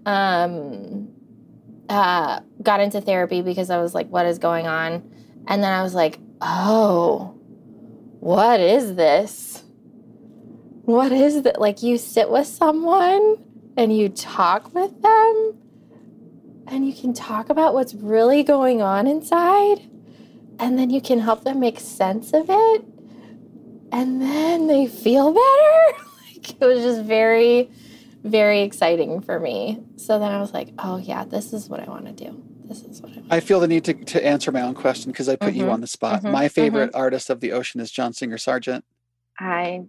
got into therapy because I was like, what is going on? And then I was like, oh, what is this? What is that? Like, you sit with someone and you talk with them and you can talk about what's really going on inside. And then you can help them make sense of it. And then they feel better. It was just very, very exciting for me. So then I was like, oh, yeah, this is what I want to do. I feel the need to answer my own question because I put you on the spot. My favorite artist of the ocean is John Singer Sargent. I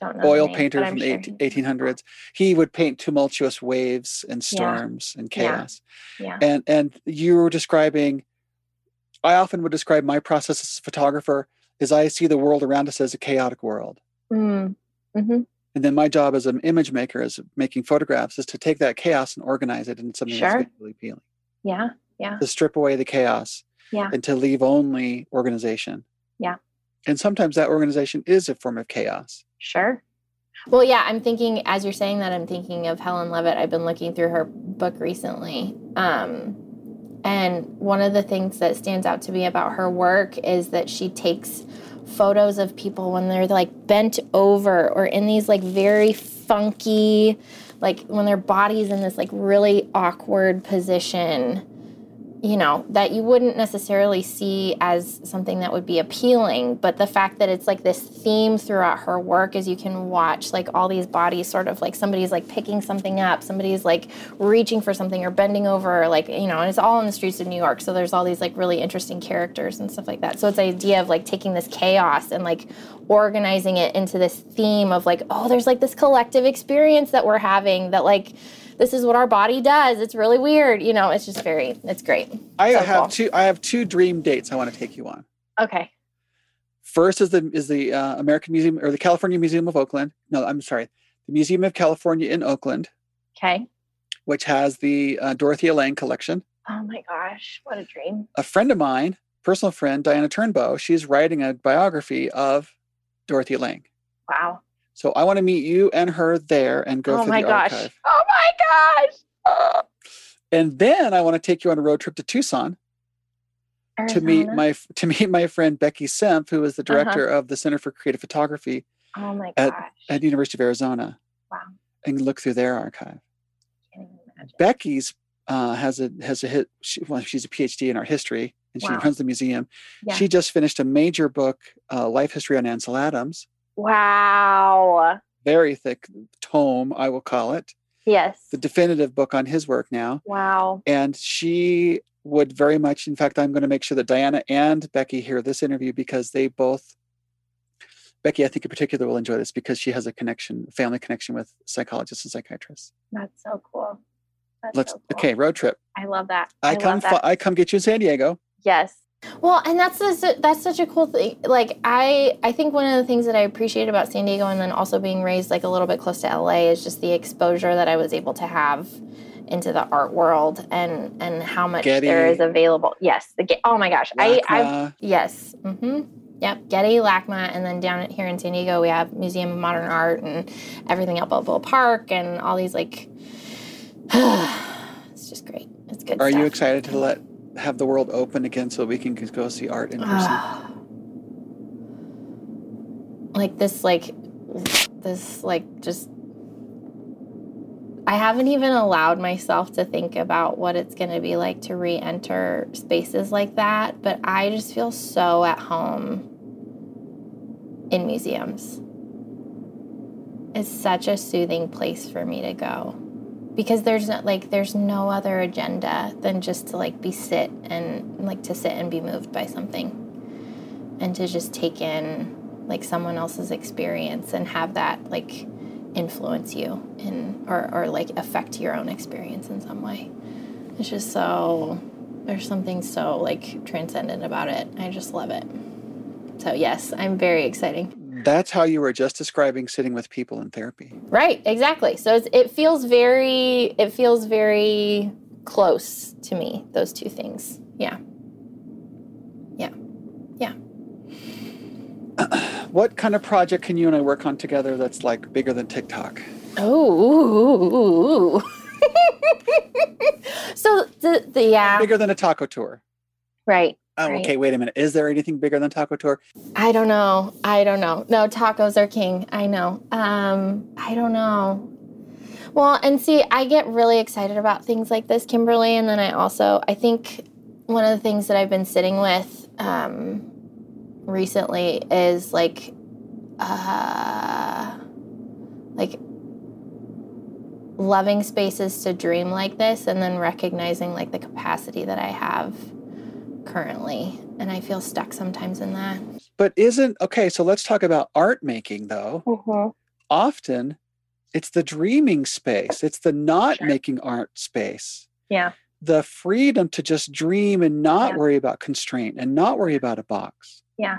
don't know. Oil painter from the 1800s. He would paint tumultuous waves and storms and chaos. Yeah. And you were describing... I often would describe my process as a photographer is I see the world around us as a chaotic world. Mm-hmm. And then my job as an image maker, as making photographs, is to take that chaos and organize it into something that's visually appealing. Yeah, yeah. To strip away the chaos. Yeah. And to leave only organization. Yeah. And sometimes that organization is a form of chaos. Sure. Well, yeah, I'm thinking, as you're saying that, I'm thinking of Helen Levitt. I've been looking through her book recently. And one of the things that stands out to me about her work is that she takes photos of people when they're bent over or in these very funky, when their body's in this really awkward position, that you wouldn't necessarily see as something that would be appealing. But the fact that it's this theme throughout her work is you can watch all these bodies sort of somebody's picking something up, somebody's reaching for something or bending over, and it's all on the streets of New York. So there's all these really interesting characters and stuff like that. So it's the idea of taking this chaos and organizing it into this theme of there's this collective experience that we're having that this is what our body does. It's really weird. It's just it's great. I have two dream dates I want to take you on. Okay. First is the American Museum or the California Museum of Oakland. No, I'm sorry. The Museum of California in Oakland. Okay. Which has the Dorothea Lange collection. Oh my gosh. What a dream. A friend of mine, personal friend, Diana Turnbow, she's writing a biography of Dorothea Lange. Wow. So I want to meet you and her there and go through the archive. Oh my gosh. Oh. And then I want to take you on a road trip to Tucson to meet my friend Becky Semp, who is the director of the Center for Creative Photography at the University of Arizona. Wow. And look through their archive. I can't even imagine. Becky's has a hit. She's a PhD in art history and she runs the museum. Yeah. She just finished a major book, Life History on Ansel Adams. Wow. Very thick tome, I will call it. Yes. The definitive book on his work now. Wow. And she would very much, in fact, I'm going to make sure that Diana and Becky hear this interview because they both, Becky, I think in particular, will enjoy this because she has a connection, family connection with psychologists and psychiatrists. That's so cool. Let's, road trip. I love that. I come get you in San Diego. Yes. Well, and that's such a cool thing. Like, I think one of the things that I appreciate about San Diego, and then also being raised like a little bit close to LA, is just the exposure that I was able to have into the art world, and how much Getty, there is available. Yes, oh my gosh, LACMA. Yes, yep, Getty, LACMA, and then down here in San Diego we have Museum of Modern Art and everything at Belleville Park and all these like. It's just great. It's good. Are stuff. You excited to have the world open again so we can go see art in person? I haven't even allowed myself to think about what it's going to be like to re-enter spaces like that, but I just feel so at home in museums. It's such a soothing place for me to go. Because there's no other agenda than just to to sit and be moved by something, and to just take in like someone else's experience and have that like influence you in or like affect your own experience in some way. It's just so there's something so like transcendent about it. I just love it. So yes, I'm very excited. That's how you were just describing sitting with people in therapy. Right, exactly. So it feels very close to me, those two things. Yeah. What kind of project can you and I work on together that's like bigger than TikTok? Oh. So yeah. Bigger than a taco tour. Right. Oh, right. Okay, wait a minute. Is there anything bigger than Taco Tour? I don't know. No, tacos are king. I know. I don't know. Well, and see, I get really excited about things like this, Kimberly. And then I think one of the things that I've been sitting with recently is like loving spaces to dream like this, and then recognizing like the capacity that I have currently, and I feel stuck sometimes in that. But so let's talk about art making though. Mm-hmm. Often it's the dreaming space. It's the not sure. making art space. Yeah. The freedom to just dream and not worry about constraint and not worry about a box. Yeah.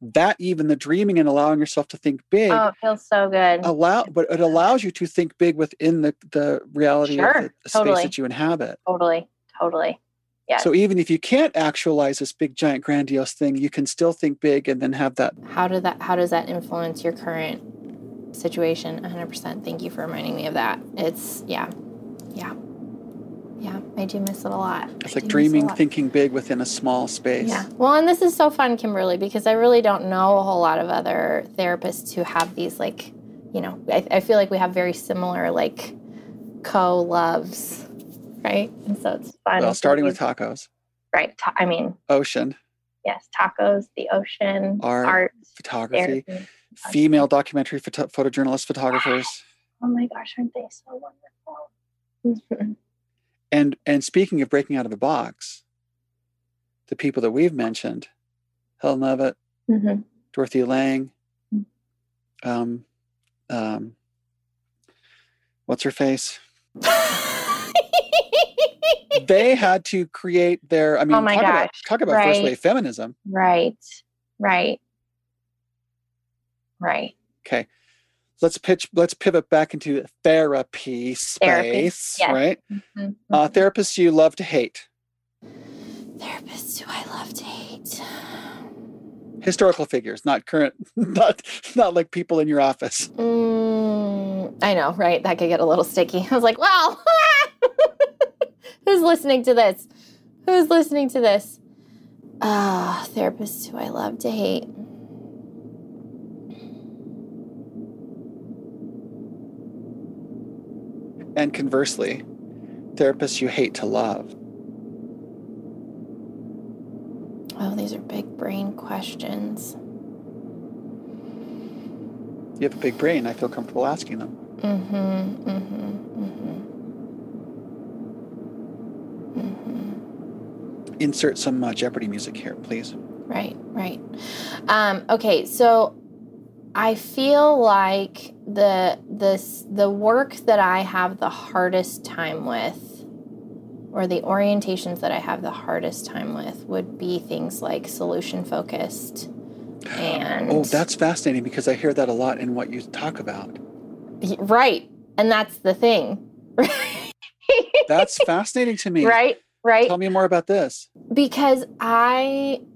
That even the dreaming and allowing yourself to think big. Oh, it feels so good. But it allows you to think big within the reality of the space that you inhabit. Totally. Yes. So even if you can't actualize this big, giant, grandiose thing, you can still think big and then have that. How does that influence your current situation? 100%. Thank you for reminding me of that. It's, yeah. I do miss it a lot. It's like dreaming, thinking big within a small space. Yeah. Well, and this is so fun, Kimberly, because I really don't know a whole lot of other therapists who have these, like, you know, I feel like we have very similar, like, co-loves. Right? And so it's fun. Well, starting with tacos. Right. Ocean. Yes. Tacos, the ocean, art, photography, female documentary photojournalist photographers. Oh my gosh, aren't they so wonderful? And speaking of breaking out of the box, the people that we've mentioned, Helen Levitt, Dorothea Lange, what's her face? They had to create their, talk about right. First wave feminism. Right. Okay. Let's pivot back into therapy space, yes. Right? Mm-hmm. Therapists you love to hate. Therapists who I love to hate. Historical figures, not current, not like people in your office. I know, right? That could get a little sticky. I was like, well... Who's listening to this? Ah, therapists who I love to hate. And conversely, therapists you hate to love. Oh, these are big brain questions. You have a big brain. I feel comfortable asking them. Insert some Jeopardy music here, please. Right. Okay, so I feel like the work that I have the hardest time with or the orientations that I have the hardest time with would be things like solution-focused. And oh, that's fascinating because I hear that a lot in what you talk about. Right. And that's the thing. That's fascinating to me. Right. Tell me more about this. Because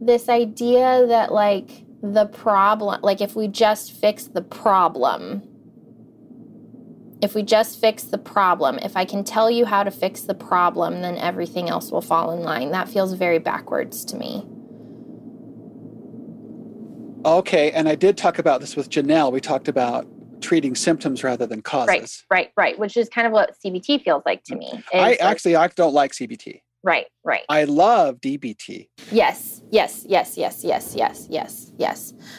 this idea that like the problem, like if we just fix the problem, if I can tell you how to fix the problem, then everything else will fall in line. That feels very backwards to me. Okay. And I did talk about this with Janelle. We talked about treating symptoms rather than causes. Right. Which is kind of what CBT feels like to me. I don't like CBT. Right. I love DBT. Yes.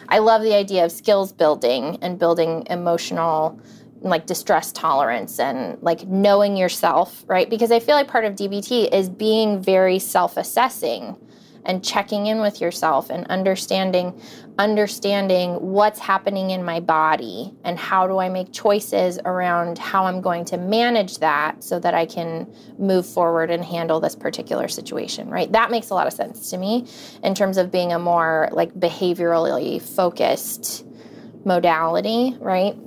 I love the idea of skills building and building emotional, like distress tolerance and like knowing yourself, right? Because I feel like part of DBT is being very self-assessing and checking in with yourself and understanding what's happening in my body and how do I make choices around how I'm going to manage that so that I can move forward and handle this particular situation, right? That makes a lot of sense to me in terms of being a more like behaviorally focused modality, right?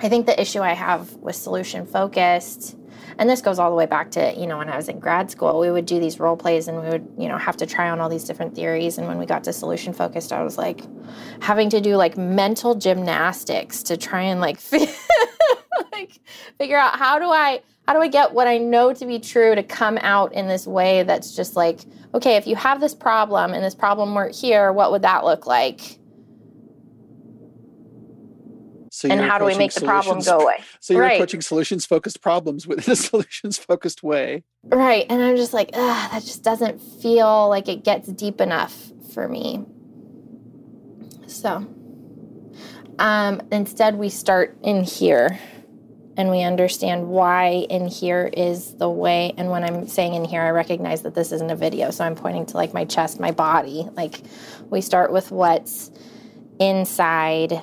I think the issue I have with solution focused, and this goes all the way back to, when I was in grad school, we would do these role plays and we would, have to try on all these different theories. And when we got to solution focused, I was like having to do like mental gymnastics to try and like, figure out how do I get what I know to be true to come out in this way that's just like, okay, if you have this problem and this problem weren't here, what would that look like? So and how do we make the problem go away? So you're approaching solutions-focused problems with a solutions-focused way. Right. And I'm just like, that just doesn't feel like it gets deep enough for me. So instead we start in here and we understand why in here is the way. And when I'm saying in here, I recognize that this isn't a video. So I'm pointing to like my chest, my body. Like we start with what's inside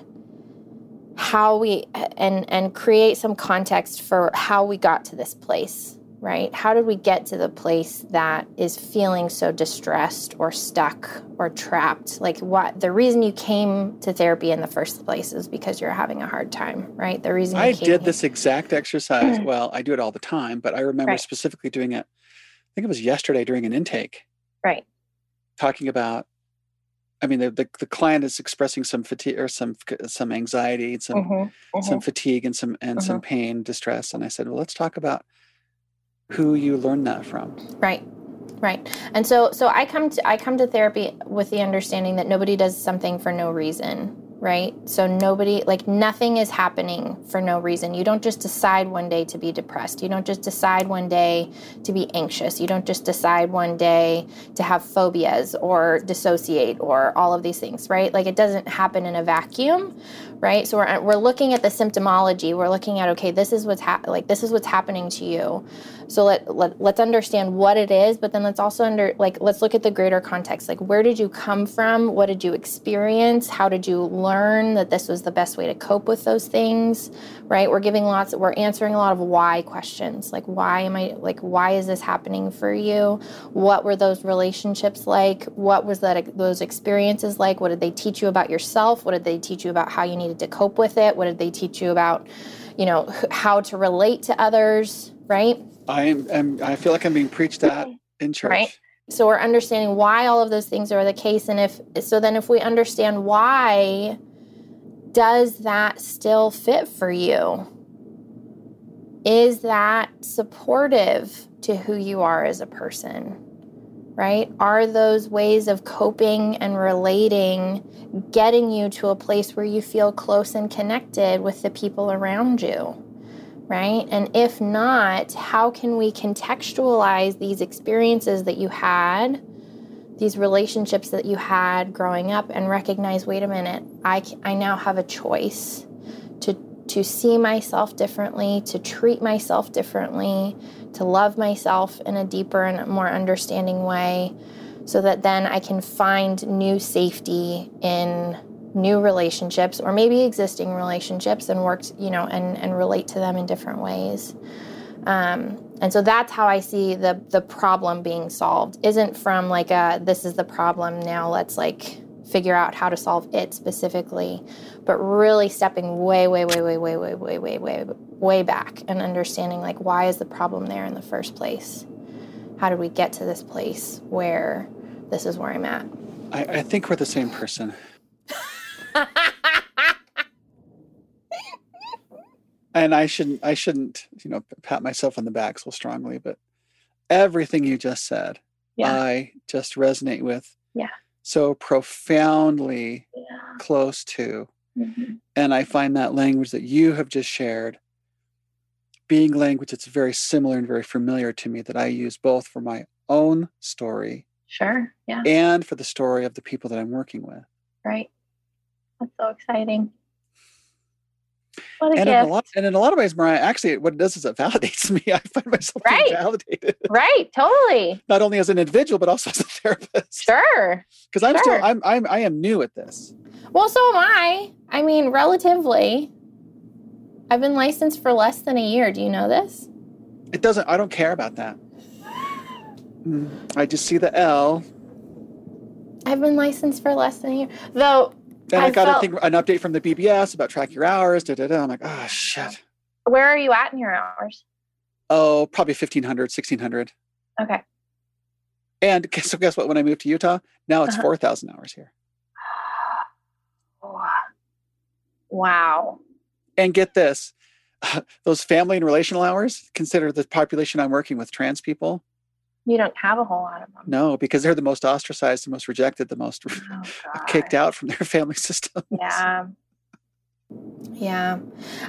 how we and create some context for how we got to this place, right? How did we get to the place that is feeling so distressed or stuck or trapped? Like what the reason you came to therapy in the first place is because you're having a hard time, right? The reason I did this exact exercise. Well, I do it all the time, but I remember specifically doing it. I think it was yesterday during an intake. Right. Talking about the client is expressing some fatigue or some anxiety, and some fatigue and some pain, distress. And I said, well, let's talk about who you learned that from. Right. And so I come to therapy with the understanding that nobody does something for no reason, right? So nothing is happening for no reason. You don't just decide one day to be depressed. You don't just decide one day to be anxious. You don't just decide one day to have phobias or dissociate or all of these things, right? Like it doesn't happen in a vacuum, right? So we're looking at the symptomology. We're looking at, okay, this is what's happening to you. So let's understand what it is, but then let's also let's look at the greater context. Like where did you come from? What did you experience? How did you learn that this was the best way to cope with those things, right? We're answering a lot of why questions. Like why is this happening for you? What were those relationships like? What was those experiences like? What did they teach you about yourself? What did they teach you about how you needed to cope with it? What did they teach you about, how to relate to others, right? I feel like I'm being preached at in church. Right. So we're understanding why all of those things are the case. And if we understand why, does that still fit for you? Is that supportive to who you are as a person, right? Are those ways of coping and relating getting you to a place where you feel close and connected with the people around you? Right? And if not, how can we contextualize these experiences that you had, these relationships that you had growing up, and recognize, wait a minute, I now have a choice to see myself differently, to treat myself differently, to love myself in a deeper and more understanding way, so that then I can find new safety in new relationships or maybe existing relationships and work, and relate to them in different ways. And so that's how I see the problem being solved, isn't from like this is the problem, now let's like figure out how to solve it specifically, but really stepping way back and understanding like why is the problem there in the first place? How did we get to this place where this is where I'm at? I think we're the same person. And I shouldn't, pat myself on the back so strongly, but everything you just said, yeah, I just resonate with, yeah, so profoundly, yeah, close to. Mm-hmm. And I find that language that you have just shared being language that's very similar and very familiar to me, that I use both for my own story, sure, yeah, and for the story of the people that I'm working with. Right. That's so exciting. What a gift. In a lot of ways, Mariah, actually, what it does is it validates me. I find myself being validated. Right, totally. Not only as an individual, but also as a therapist. Sure. Because I'm still, I am new at this. Well, so am I. I mean, relatively. I've been licensed for less than a year. Do you know this? I don't care about that. I just see the L. I've been licensed for less than a year. Though... Then I got an update from the BBS about track your hours. I'm like, oh, shit. Where are you at in your hours? Oh, probably 1,500, 1,600. Okay. And so guess what? When I moved to Utah, now it's 4,000 hours here. Wow. And get this. Those family and relational hours, consider the population I'm working with, trans people. You don't have a whole lot of them. No, because they're the most ostracized, the most rejected, the most kicked out from their family systems. Yeah. Yeah.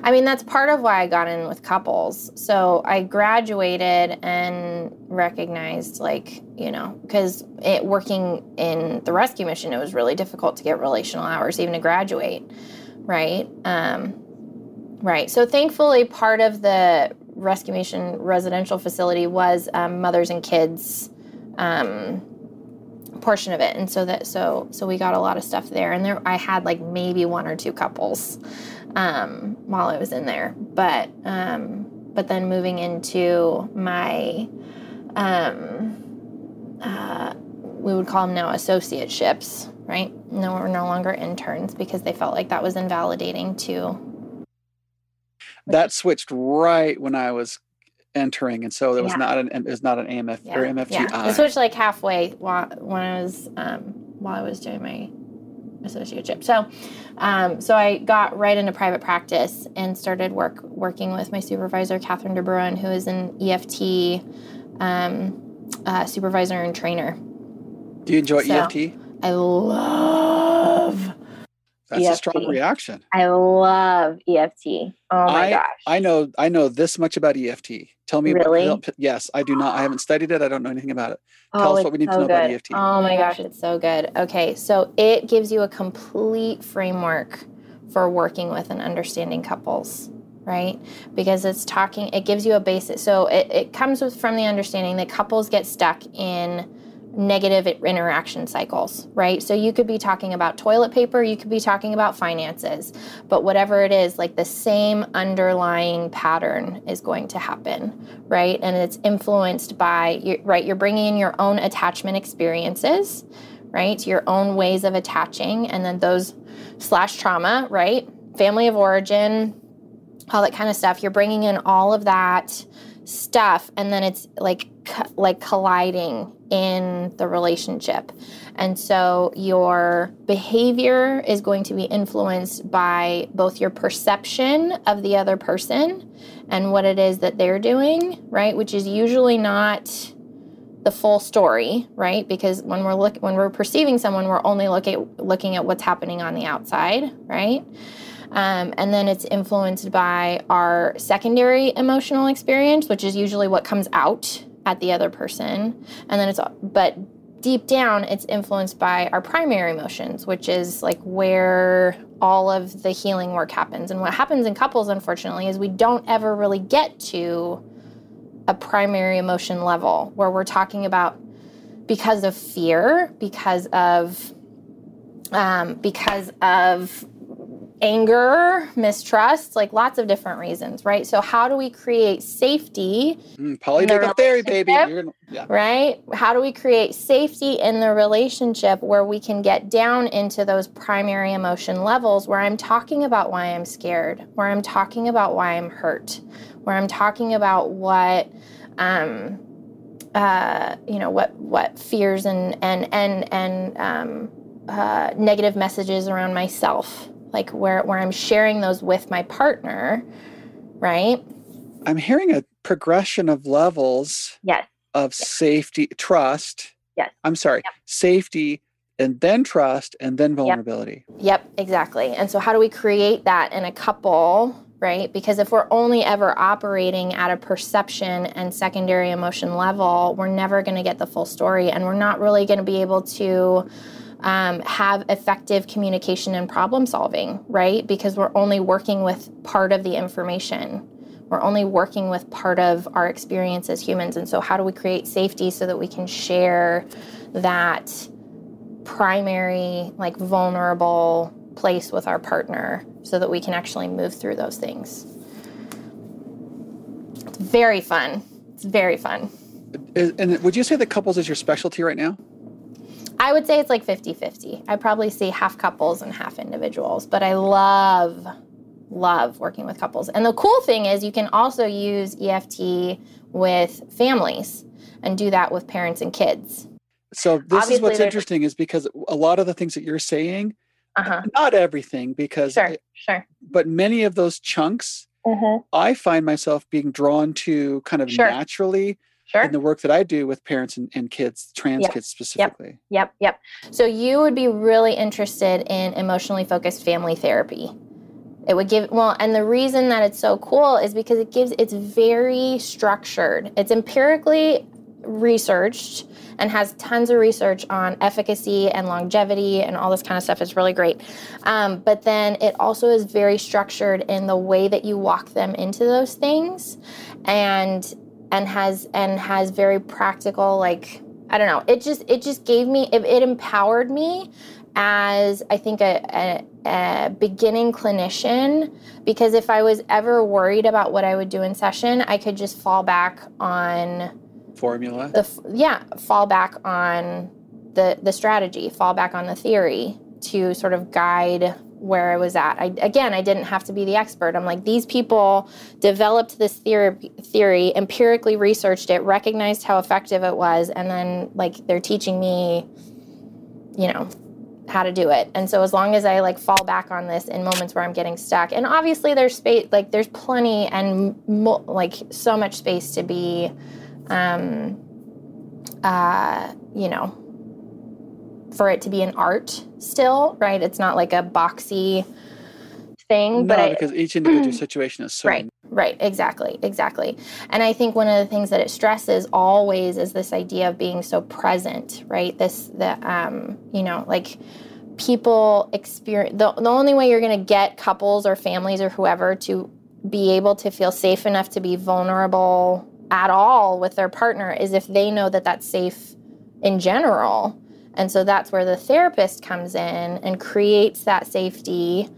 I mean, that's part of why I got in with couples. So I graduated and recognized, because working in the rescue mission, it was really difficult to get relational hours, even to graduate, right? Right. So thankfully, part of the Rescue Mission residential facility was mothers and kids portion of it, and so we got a lot of stuff there. And there I had like maybe one or two couples while I was in there, but then moving into my we would call them now associateships, right? No, we're no longer interns because they felt like that was invalidating to. That switched right when I was entering, and so there was not an AMFT or MFT. Yeah. I switched like halfway while I was doing my associateship. So I got right into private practice and started working with my supervisor Catherine De Bruin, who is an EFT supervisor and trainer. Do you enjoy EFT? I love. That's EFT. A strong reaction. I love EFT. Oh my gosh. I know this much about EFT. Tell me. Really? Yes, I do not. I haven't studied it. I don't know anything about it. Tell us what we need to know about EFT. Oh my gosh, it's so good. Okay, so it gives you a complete framework for working with and understanding couples, right? Because it gives you a basis. So it comes from the understanding that couples get stuck in negative interaction cycles, right? So you could be talking about toilet paper, you could be talking about finances, but whatever it is, like the same underlying pattern is going to happen, right? And it's influenced by, right, you're bringing in your own attachment experiences, right? Your own ways of attaching, and then those / trauma, right? Family of origin, all that kind of stuff. You're bringing in all of that stuff, and then it's like colliding in the relationship. And so your behavior is going to be influenced by both your perception of the other person and what it is that they're doing, right? Which is usually not the full story, right? Because when we're perceiving someone, we're only looking at what's happening on the outside, right? And then it's influenced by our secondary emotional experience, which is usually what comes out at the other person. And then but deep down, it's influenced by our primary emotions, which is like where all of the healing work happens. And what happens in couples, unfortunately, is we don't ever really get to a primary emotion level where we're talking about because of fear, because of anger, mistrust, like lots of different reasons, right? So how do we create safety? Polyvagal theory, baby. Right? How do we create safety in the relationship where we can get down into those primary emotion levels where I'm talking about why I'm scared, where I'm talking about why I'm hurt, where I'm talking about what, what fears and negative messages around myself, like where I'm sharing those with my partner, right? I'm hearing a progression of levels. Yes. Of yes. Safety, trust. Yes. I'm sorry, yep. Safety, and then trust, and then vulnerability. Yep, exactly. And so how do we create that in a couple, right? Because if we're only ever operating at a perception and secondary emotion level, we're never going to get the full story, and we're not really going to be able to have effective communication and problem solving, right? Because we're only working with part of the information. We're only working with part of our experience as humans. And so how do we create safety so that we can share that primary, like, vulnerable place with our partner so that we can actually move through those things? It's very fun. It's very fun. And would you say that couples is your specialty right now? I would say it's like 50-50. I probably see half couples and half individuals, but I love working with couples. And the cool thing is you can also use EFT with families and do that with parents and kids. So this obviously is what's interesting is because a lot of the things that you're saying, not everything, because but many of those chunks, I find myself being drawn to kind of naturally. Sure. And the work that I do with parents and kids, trans kids specifically. Yep. So you would be really interested in emotionally focused family therapy. It would give, well, and the reason that it's so cool is because it gives, it's very structured. It's empirically researched and has tons of research on efficacy and longevity and all this kind of stuff. It's really great. But then it also is very structured in the way that you walk them into those things, and has very practical, like, I don't know. It just gave me, it empowered me as, I think, a beginning clinician, because if I was ever worried about what I would do in session, I could just fall back on formula. Fall back on the strategy, fall back on the theory to sort of guide where I was at. I didn't have to be the expert. I'm like, these people developed this theory, empirically researched it, recognized how effective it was, and then, like, they're teaching me, you know, how to do it. And so as long as I, like, fall back on this in moments where I'm getting stuck, and obviously there's space, like, there's plenty and so much space to be, for it to be an art still, right? It's not like a boxy thing. No, because each individual situation is so... Right, exactly. And I think one of the things that it stresses always is this idea of being so present, right? People experience... The only way you're going to get couples or families or whoever to be able to feel safe enough to be vulnerable at all with their partner is if they know that that's safe in general. And so that's where the therapist comes in and creates that safety,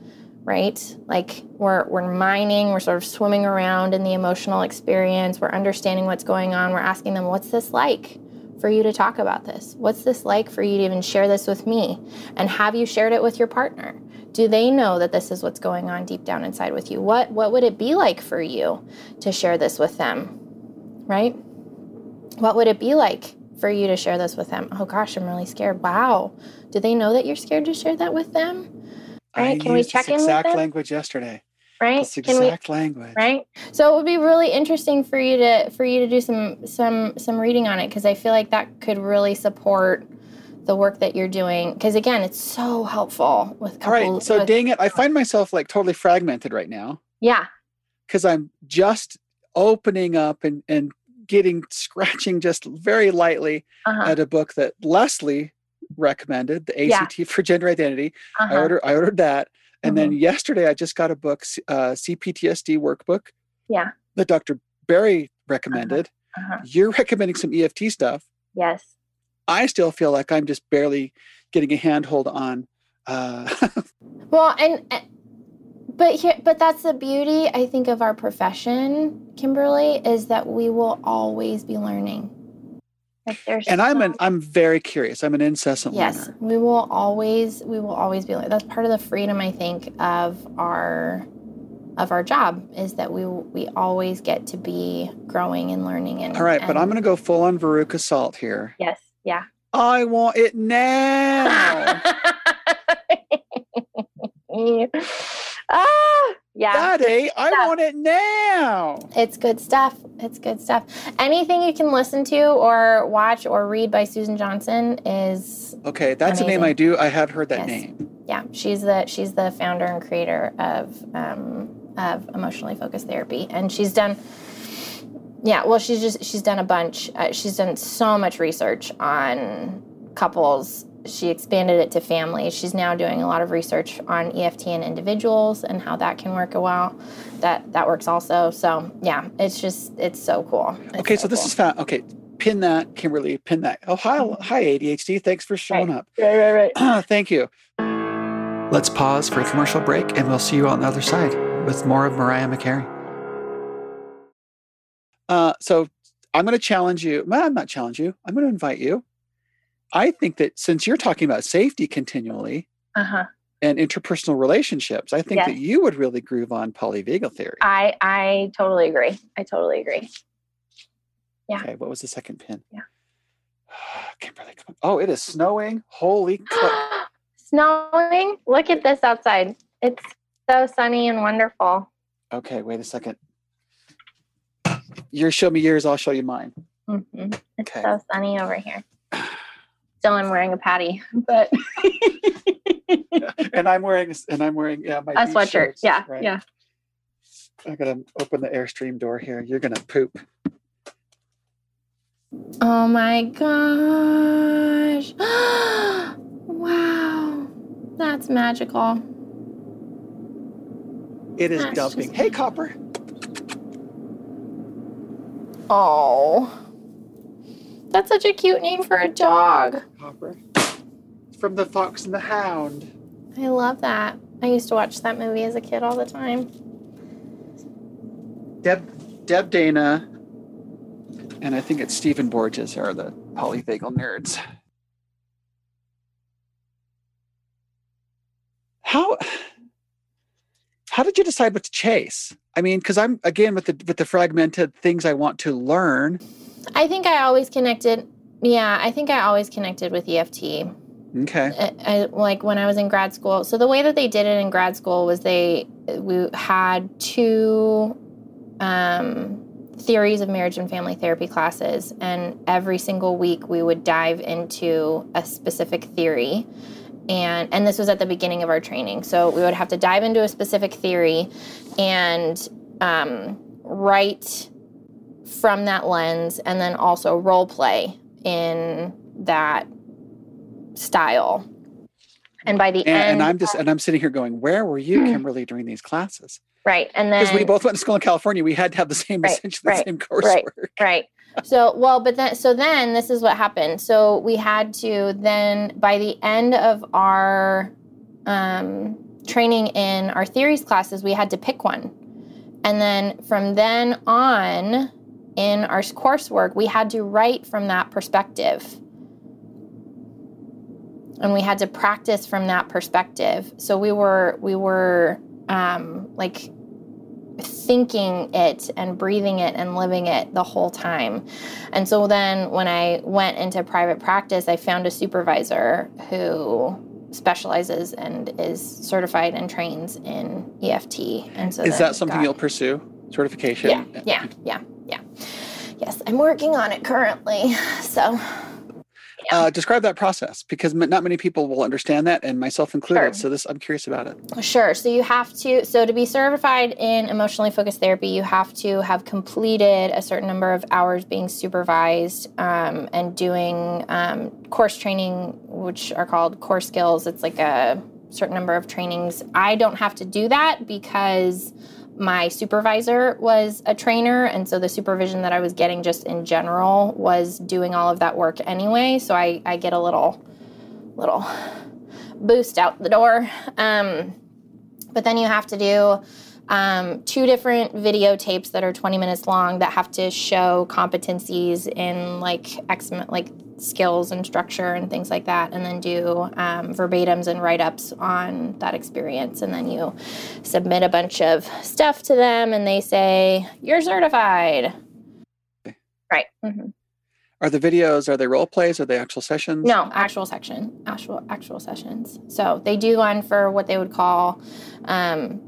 right? Like, we're mining, we're sort of swimming around in the emotional experience, we're understanding what's going on, we're asking them, what's this like for you to talk about this? What's this like for you to even share this with me? And have you shared it with your partner? Do they know that this is what's going on deep down inside with you? What would it be like for you to share this with them, right? What would it be like for you to share this with them? Oh gosh, I'm really scared. Wow. Do they know that you're scared to share that with them? Right? Can we check in with them? I used this exact language yesterday. Right? This exact language. Right? So it would be really interesting for you to do some reading on it, because I feel like that could really support the work that you're doing. Because again, it's so helpful with couples. All right. So dang it, I find myself, like, totally fragmented right now. Yeah. Because I'm just opening up and scratching just very lightly at a book that Leslie recommended, the ACT for Gender Identity. I ordered that. And then yesterday I just got a book, CPTSD workbook that Dr. Barry recommended. You're recommending some EFT stuff. Yes. I still feel like I'm just barely getting a handhold on. Well, and But that's the beauty, I think, of our profession, Kimberly, is that we will always be learning. And I'm very curious. I'm an incessant learner. Yes, we will always be learning. That's part of the freedom, I think, of our job, is that we always get to be growing and learning. And all right, but I'm going to go full on Veruca Salt here. Yes. Yeah. I want it now. Yeah. Daddy, I want it now. It's good stuff. It's good stuff. Anything you can listen to or watch or read by Susan Johnson is okay. That's amazing. A name I do. I have heard that name. Yeah, she's the founder and creator of Emotionally Focused Therapy, and she's done. Yeah, well, she's done a bunch. She's done so much research on couples. She expanded it to families. She's now doing a lot of research on EFT and individuals and how that can work well. That works also. So, yeah, it's so cool. Okay, so this is pin that, Kimberly, pin that. Oh, hi, ADHD. Thanks for showing up. Right. Thank you. Let's pause for a commercial break, and we'll see you on the other side with more of Mariah McCary. So I'm going to challenge you. Well, I'm not challenge you. I'm going to invite you. I think that since you're talking about safety continually and interpersonal relationships, I think that you would really groove on polyvagal theory. I totally agree. Yeah. Okay. What was the second pin? Yeah. Kimberly, come on. Oh, it is snowing. Holy crap. Snowing? Look at this outside. It's so sunny and wonderful. Okay. Wait a second. You show me yours, I'll show you mine. Mm-hmm. It's so sunny over here. Still, I'm wearing a patty, but and I'm wearing my a sweatshirt. Shirts, yeah, right? Yeah. I'm gonna open the Airstream door here. You're gonna poop. Oh my gosh! Wow, that's magical. It is dumping. Hey, Copper. Oh. That's such a cute name for a dog. Copper. From The Fox and the Hound. I love that. I used to watch that movie as a kid all the time. Deb Dana, and I think it's Stephen Borges are the polyvagal nerds. How did you decide what to chase? I mean, because I'm, again, with the fragmented things I want to learn. I think I always connected with EFT. Okay. I like when I was in grad school. So the way that they did it in grad school was we had two theories of marriage and family therapy classes, and every single week we would dive into a specific theory. And this was at the beginning of our training. So we would have to dive into a specific theory and write from that lens, and then also role play in that style. And by the end, and I'm sitting here going, "Where were you, Kimberly, during these classes?" Right, and then because we both went to school in California, we had to have the same, essentially the same coursework. Right. So then this is what happened. So we had to then, by the end of our training in our theories classes, we had to pick one, and then from then on. In our coursework, we had to write from that perspective. And we had to practice from that perspective. So we were thinking it and breathing it and living it the whole time. And so then when I went into private practice, I found a supervisor who specializes and is certified and trains in EFT. And so is that something you'll pursue? Certification? Yeah. Yes, I'm working on it currently. So, yeah. Describe that process, because not many people will understand that, and myself included. Sure. So I'm curious about it. Sure. So to be certified in emotionally focused therapy, you have to have completed a certain number of hours being supervised and doing course training, which are called core skills. It's like a certain number of trainings. I don't have to do that because my supervisor was a trainer, and so the supervision that I was getting just in general was doing all of that work anyway, so I get a little boost out the door. But then you have to do two different videotapes that are 20 minutes long that have to show competencies in like skills and structure and things like that, and then do verbatims and write-ups on that experience. And then you submit a bunch of stuff to them, and they say, you're certified. Okay. Right. Mm-hmm. Are the videos, are they role plays? Are they actual sessions? No, actual sessions. So they do one for what they would call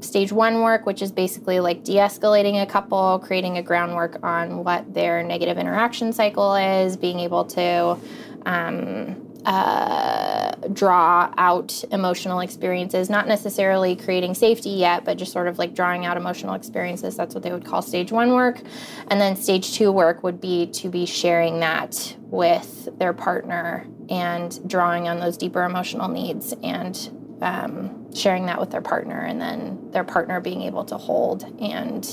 stage one work, which is basically like de-escalating a couple, creating a groundwork on what their negative interaction cycle is, being able to draw out emotional experiences, not necessarily creating safety yet, but just sort of like drawing out emotional experiences. That's what they would call stage one work. And then stage two work would be to be sharing that with their partner and drawing on those deeper emotional needs and sharing that with their partner, and then their partner being able to hold and,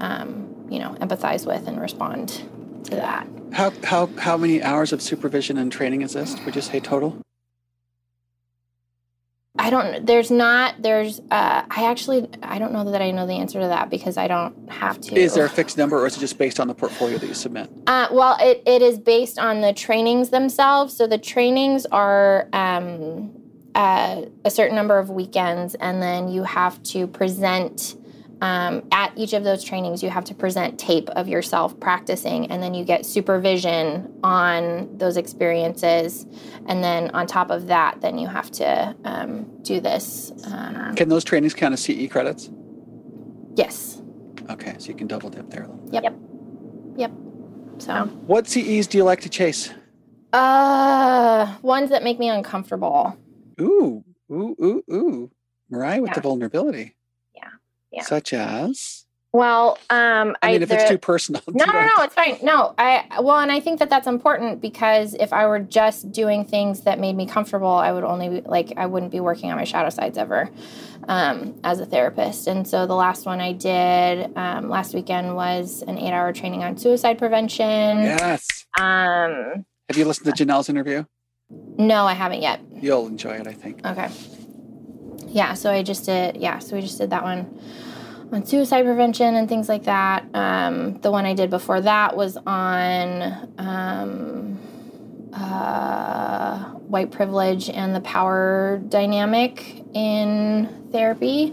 empathize with and respond to that. How many hours of supervision and training is this? Would you say total? I don't know that I know the answer to that because I don't have to. Is there a fixed number, or is it just based on the portfolio that you submit? It is based on the trainings themselves. So the trainings are a certain number of weekends, and then you have to present. At each of those trainings, you have to present tape of yourself practicing, and then you get supervision on those experiences. And then on top of that, then you have to do this. Can those trainings count as CE credits? Yes. Okay, so you can double dip there. Yep. So, what CEs do you like to chase? Ones that make me uncomfortable. Ooh. Mariah with the vulnerability. Yeah. Such as? Well, if it's too personal. No, it's fine. And I think that that's important, because if I were just doing things that made me comfortable, I would only I wouldn't be working on my shadow sides ever as a therapist. And so the last one I did last weekend was an 8-hour training on suicide prevention. Yes. Have you listened to Janelle's interview? No, I haven't yet. You'll enjoy it, I think. Okay. Yeah, we just did that one on suicide prevention and things like that. The one I did before that was on white privilege and the power dynamic in therapy,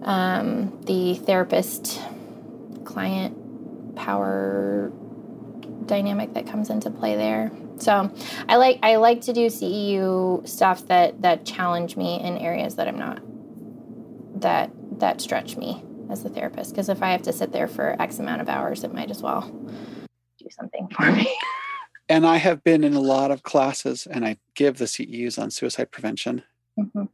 the therapist-client power dynamic that comes into play there. So I like to do CEU stuff that challenge me in areas that I'm not, that stretch me as a therapist. Because if I have to sit there for X amount of hours, it might as well do something for me. And I have been in a lot of classes, and I give the CEUs on suicide prevention. Mm-hmm.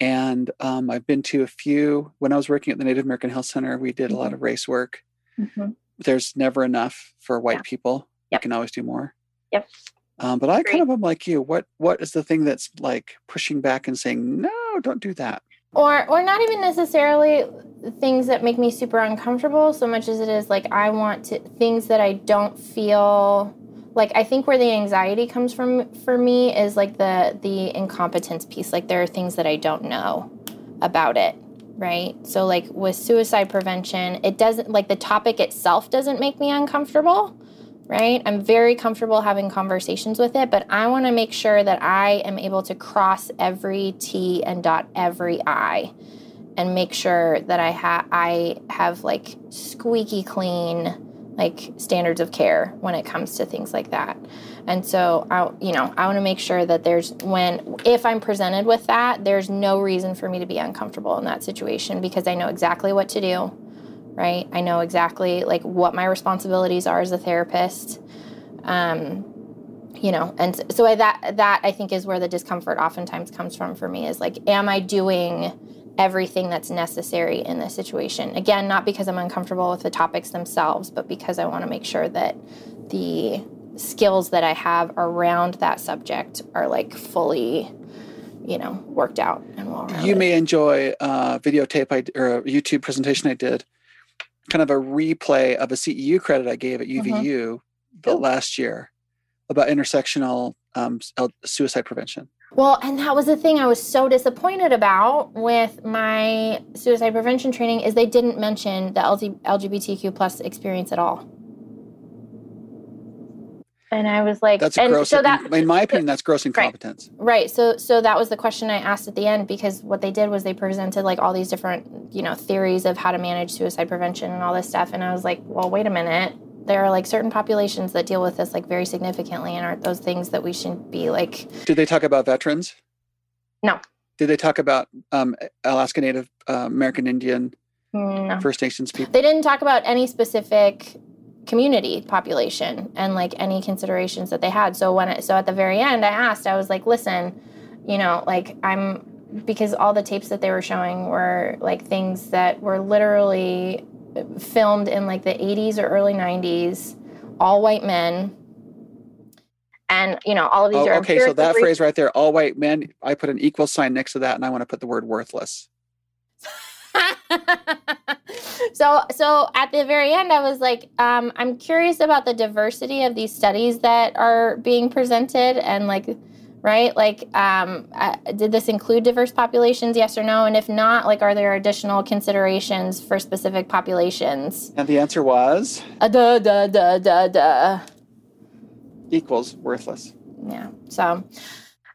And I've been to a few. When I was working at the Native American Health Center, we did a lot of race work. Mm-hmm. There's never enough for white people. Yep. You can always do more. Yep. But I kind of am like you. What is the thing that's like pushing back and saying, no, don't do that? Or not even necessarily things that make me super uncomfortable so much as it is like I want to things that I don't feel like. I think where the anxiety comes from for me is like the incompetence piece. Like there are things that I don't know about it. Right. So like with suicide prevention, it doesn't like the topic itself doesn't make me uncomfortable. Right? I'm very comfortable having conversations with it, but I want to make sure that I am able to cross every T and dot every I and make sure that I have like squeaky clean, like standards of care when it comes to things like that. And so I want to make sure that if I'm presented with that, there's no reason for me to be uncomfortable in that situation because I know exactly what to do. Right? I know exactly like what my responsibilities are as a therapist, and so that I think is where the discomfort oftentimes comes from for me is like, am I doing everything that's necessary in this situation? Again, not because I'm uncomfortable with the topics themselves, but because I want to make sure that the skills that I have around that subject are like fully worked out and well-rounded. You may enjoy a YouTube presentation I did. Kind of a replay of a CEU credit I gave at UVU last year about intersectional suicide prevention. Well, and that was the thing I was so disappointed about with my suicide prevention training is they didn't mention the LGBTQ plus experience at all. And I was like, that's gross. So that, in my opinion, that's gross incompetence. Right. So that was the question I asked at the end, because what they did was they presented like all these different, theories of how to manage suicide prevention and all this stuff. And I was like, well, wait a minute. There are like certain populations that deal with this like very significantly. And aren't those things that we should be like. Did they talk about veterans? No. Did they talk about Alaska Native American Indian First Nations people? They didn't talk about any specific community population and like any considerations that they had. So at the very end, I asked, I was like, listen, because all the tapes that they were showing were like things that were literally filmed in like the 80s or early 90s, all white men. And, all of these are. Okay. So that phrase right there, all white men, I put an equal sign next to that. And I want to put the word worthless. So at the very end, I was like, I'm curious about the diversity of these studies that are being presented and did this include diverse populations? Yes or no? And if not, are there additional considerations for specific populations? And the answer was? Equals worthless. Yeah. So,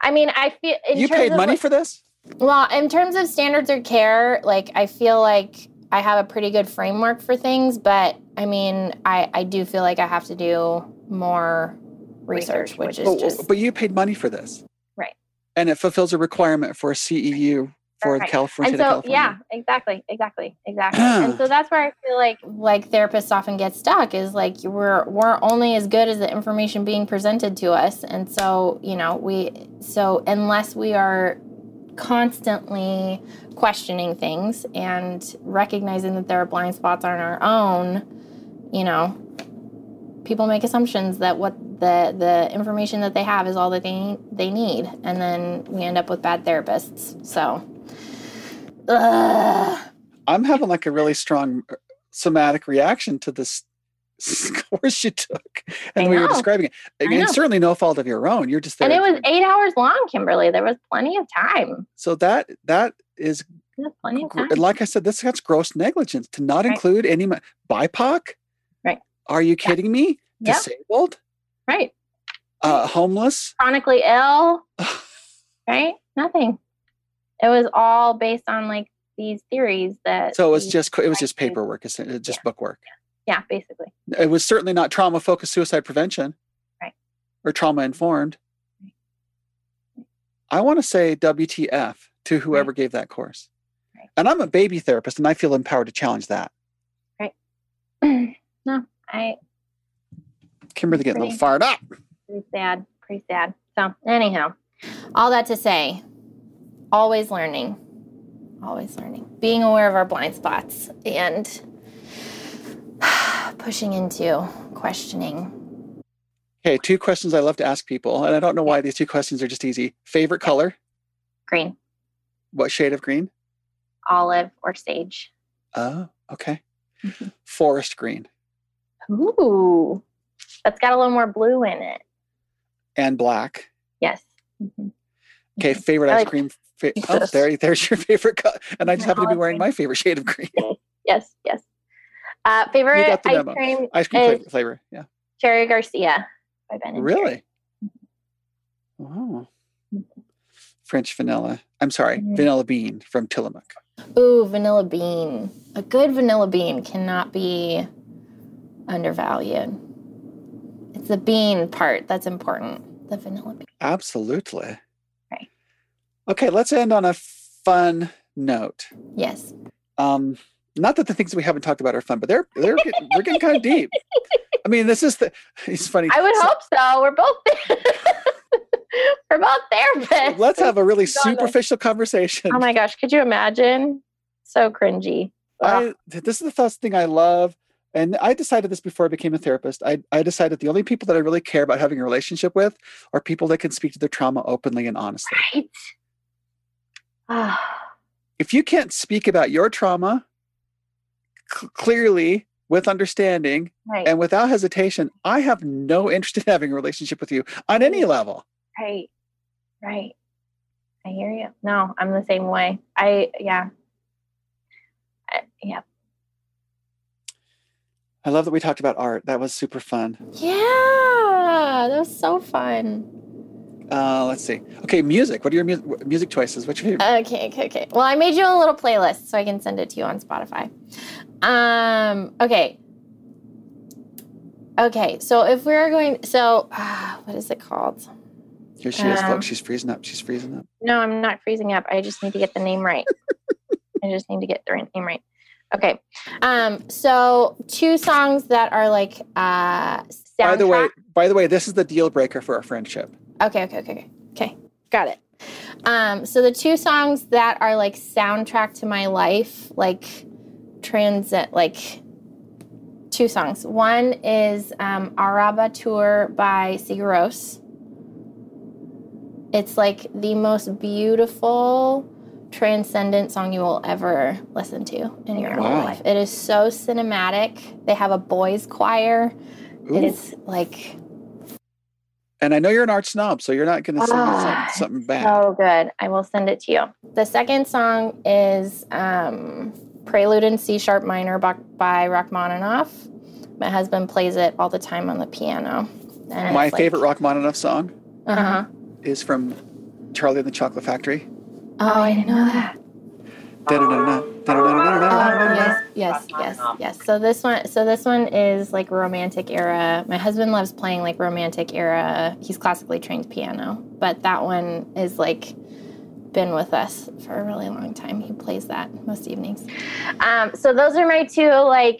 I feel. You paid money for this? Well, in terms of standards of care, I feel like I have a pretty good framework for things, but I do feel like I have to do more research, which is just. But you paid money for this. Right. And it fulfills a requirement for a CEU for California. And so, California. Yeah, exactly. And so that's where I feel like therapists often get stuck is we're only as good as the information being presented to us. And so, unless we are constantly questioning things and recognizing that there are blind spots on our own, people make assumptions that what the information that they have is all that they need, and then we end up with bad therapists. So, I'm having a really strong somatic reaction to this course you took, and we were describing it. It's certainly no fault of your own. You're just there. And it was 8 hours long, Kimberly. There was plenty of time. So that is plenty of time. Like I said, that's gross negligence to not include any BIPOC. Right? Are you kidding me? Yep. Disabled. Right. Homeless. Chronically ill. Right. Nothing. It was all based on these theories that. So it was just paperwork. It's just bookwork. Yeah. Yeah, basically. It was certainly not trauma-focused suicide prevention. Right. Or trauma-informed. Right. I want to say WTF to whoever gave that course. Right. And I'm a baby therapist, and I feel empowered to challenge that. Right. No, Kimberly getting a little fired up. Pretty sad. So, anyhow, all that to say, always learning. Being aware of our blind spots and pushing into questioning. Okay, two questions I love to ask people, and I don't know why these two questions are just easy. Favorite color? Green. What shade of green? Olive or sage. Oh, okay. Mm-hmm. Forest green. Ooh, that's got a little more blue in it. And black. Yes. Mm-hmm. Okay, favorite ice cream. There's your favorite color. And I just happen to be wearing my favorite shade of green. Yes. Favorite ice cream flavor, yeah. Cherry Garcia by Ben and Jerry. Really? Wow. French vanilla. I'm sorry, vanilla bean from Tillamook. Ooh, vanilla bean. A good vanilla bean cannot be undervalued. It's the bean part that's important. The vanilla bean. Absolutely. Right. Okay, let's end on a fun note. Yes. Not that the things we haven't talked about are fun, but we're getting kind of deep. It's funny. I would hope so. We're both therapists. Let's have a really superficial conversation. Oh my gosh, could you imagine? So cringy. This is the thing I love, and I decided this before I became a therapist. I decided the only people that I really care about having a relationship with are people that can speak to their trauma openly and honestly. Right. If you can't speak about your trauma clearly with understanding right. and without hesitation, I have no interest in having a relationship with you on any level. Right. Right. I hear you. No, I'm the same way. Yeah. I love that we talked about art. That was super fun. Yeah, that was so fun. Let's see. Okay, music. What are your music choices? What's your favorite? Okay. Well, I made you a little playlist so I can send it to you on Spotify. Okay, so if we're going... what is it called? Here she is, folks. She's freezing up. No, I'm not freezing up. I just need to get the name right. Okay. So two songs that are like soundtrack. By the way, this is the deal breaker for our friendship. Okay. Got it. So the two songs that are like soundtrack to my life, two songs. One is Araba Tour by Sigur Rós. It's like the most beautiful, transcendent song you will ever listen to in your whole life. It is so cinematic. They have a boys' choir. Ooh. It is like... And I know you're an art snob, so you're not going to send something bad. Oh, good. I will send it to you. The second song is Prelude in C-sharp minor by Rachmaninoff. My husband plays it all the time on the piano. And my favorite Rachmaninoff song is from Charlie and the Chocolate Factory. Oh, I didn't know that. Yes. So this one is like romantic era. My husband loves playing like romantic era. He's classically trained piano, but that one is like been with us for a really long time. He plays that most evenings. So those are my two and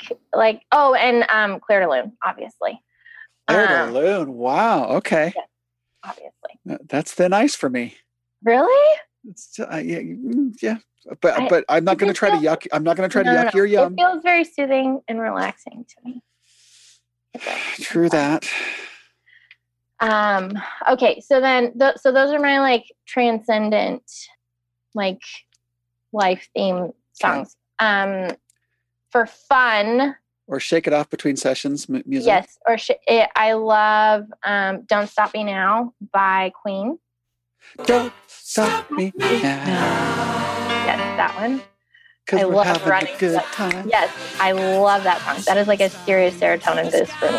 Claire de Lune, obviously. Claire de Lune. Wow. Okay. Yeah, obviously. That's thin ice for me. Really? Yeah. But I'm not going to try to yuck. I'm not going to try to yuck your yum. It feels very soothing and relaxing to me. True that. Okay. So then, so those are my like transcendent, like life theme songs. For fun. Or shake it off between sessions music. Yes. I love "Don't Stop Me Now" by Queen. Don't stop me now. Yes, that one. I love running. Yes, I love that song. That is like a serious serotonin boost for me.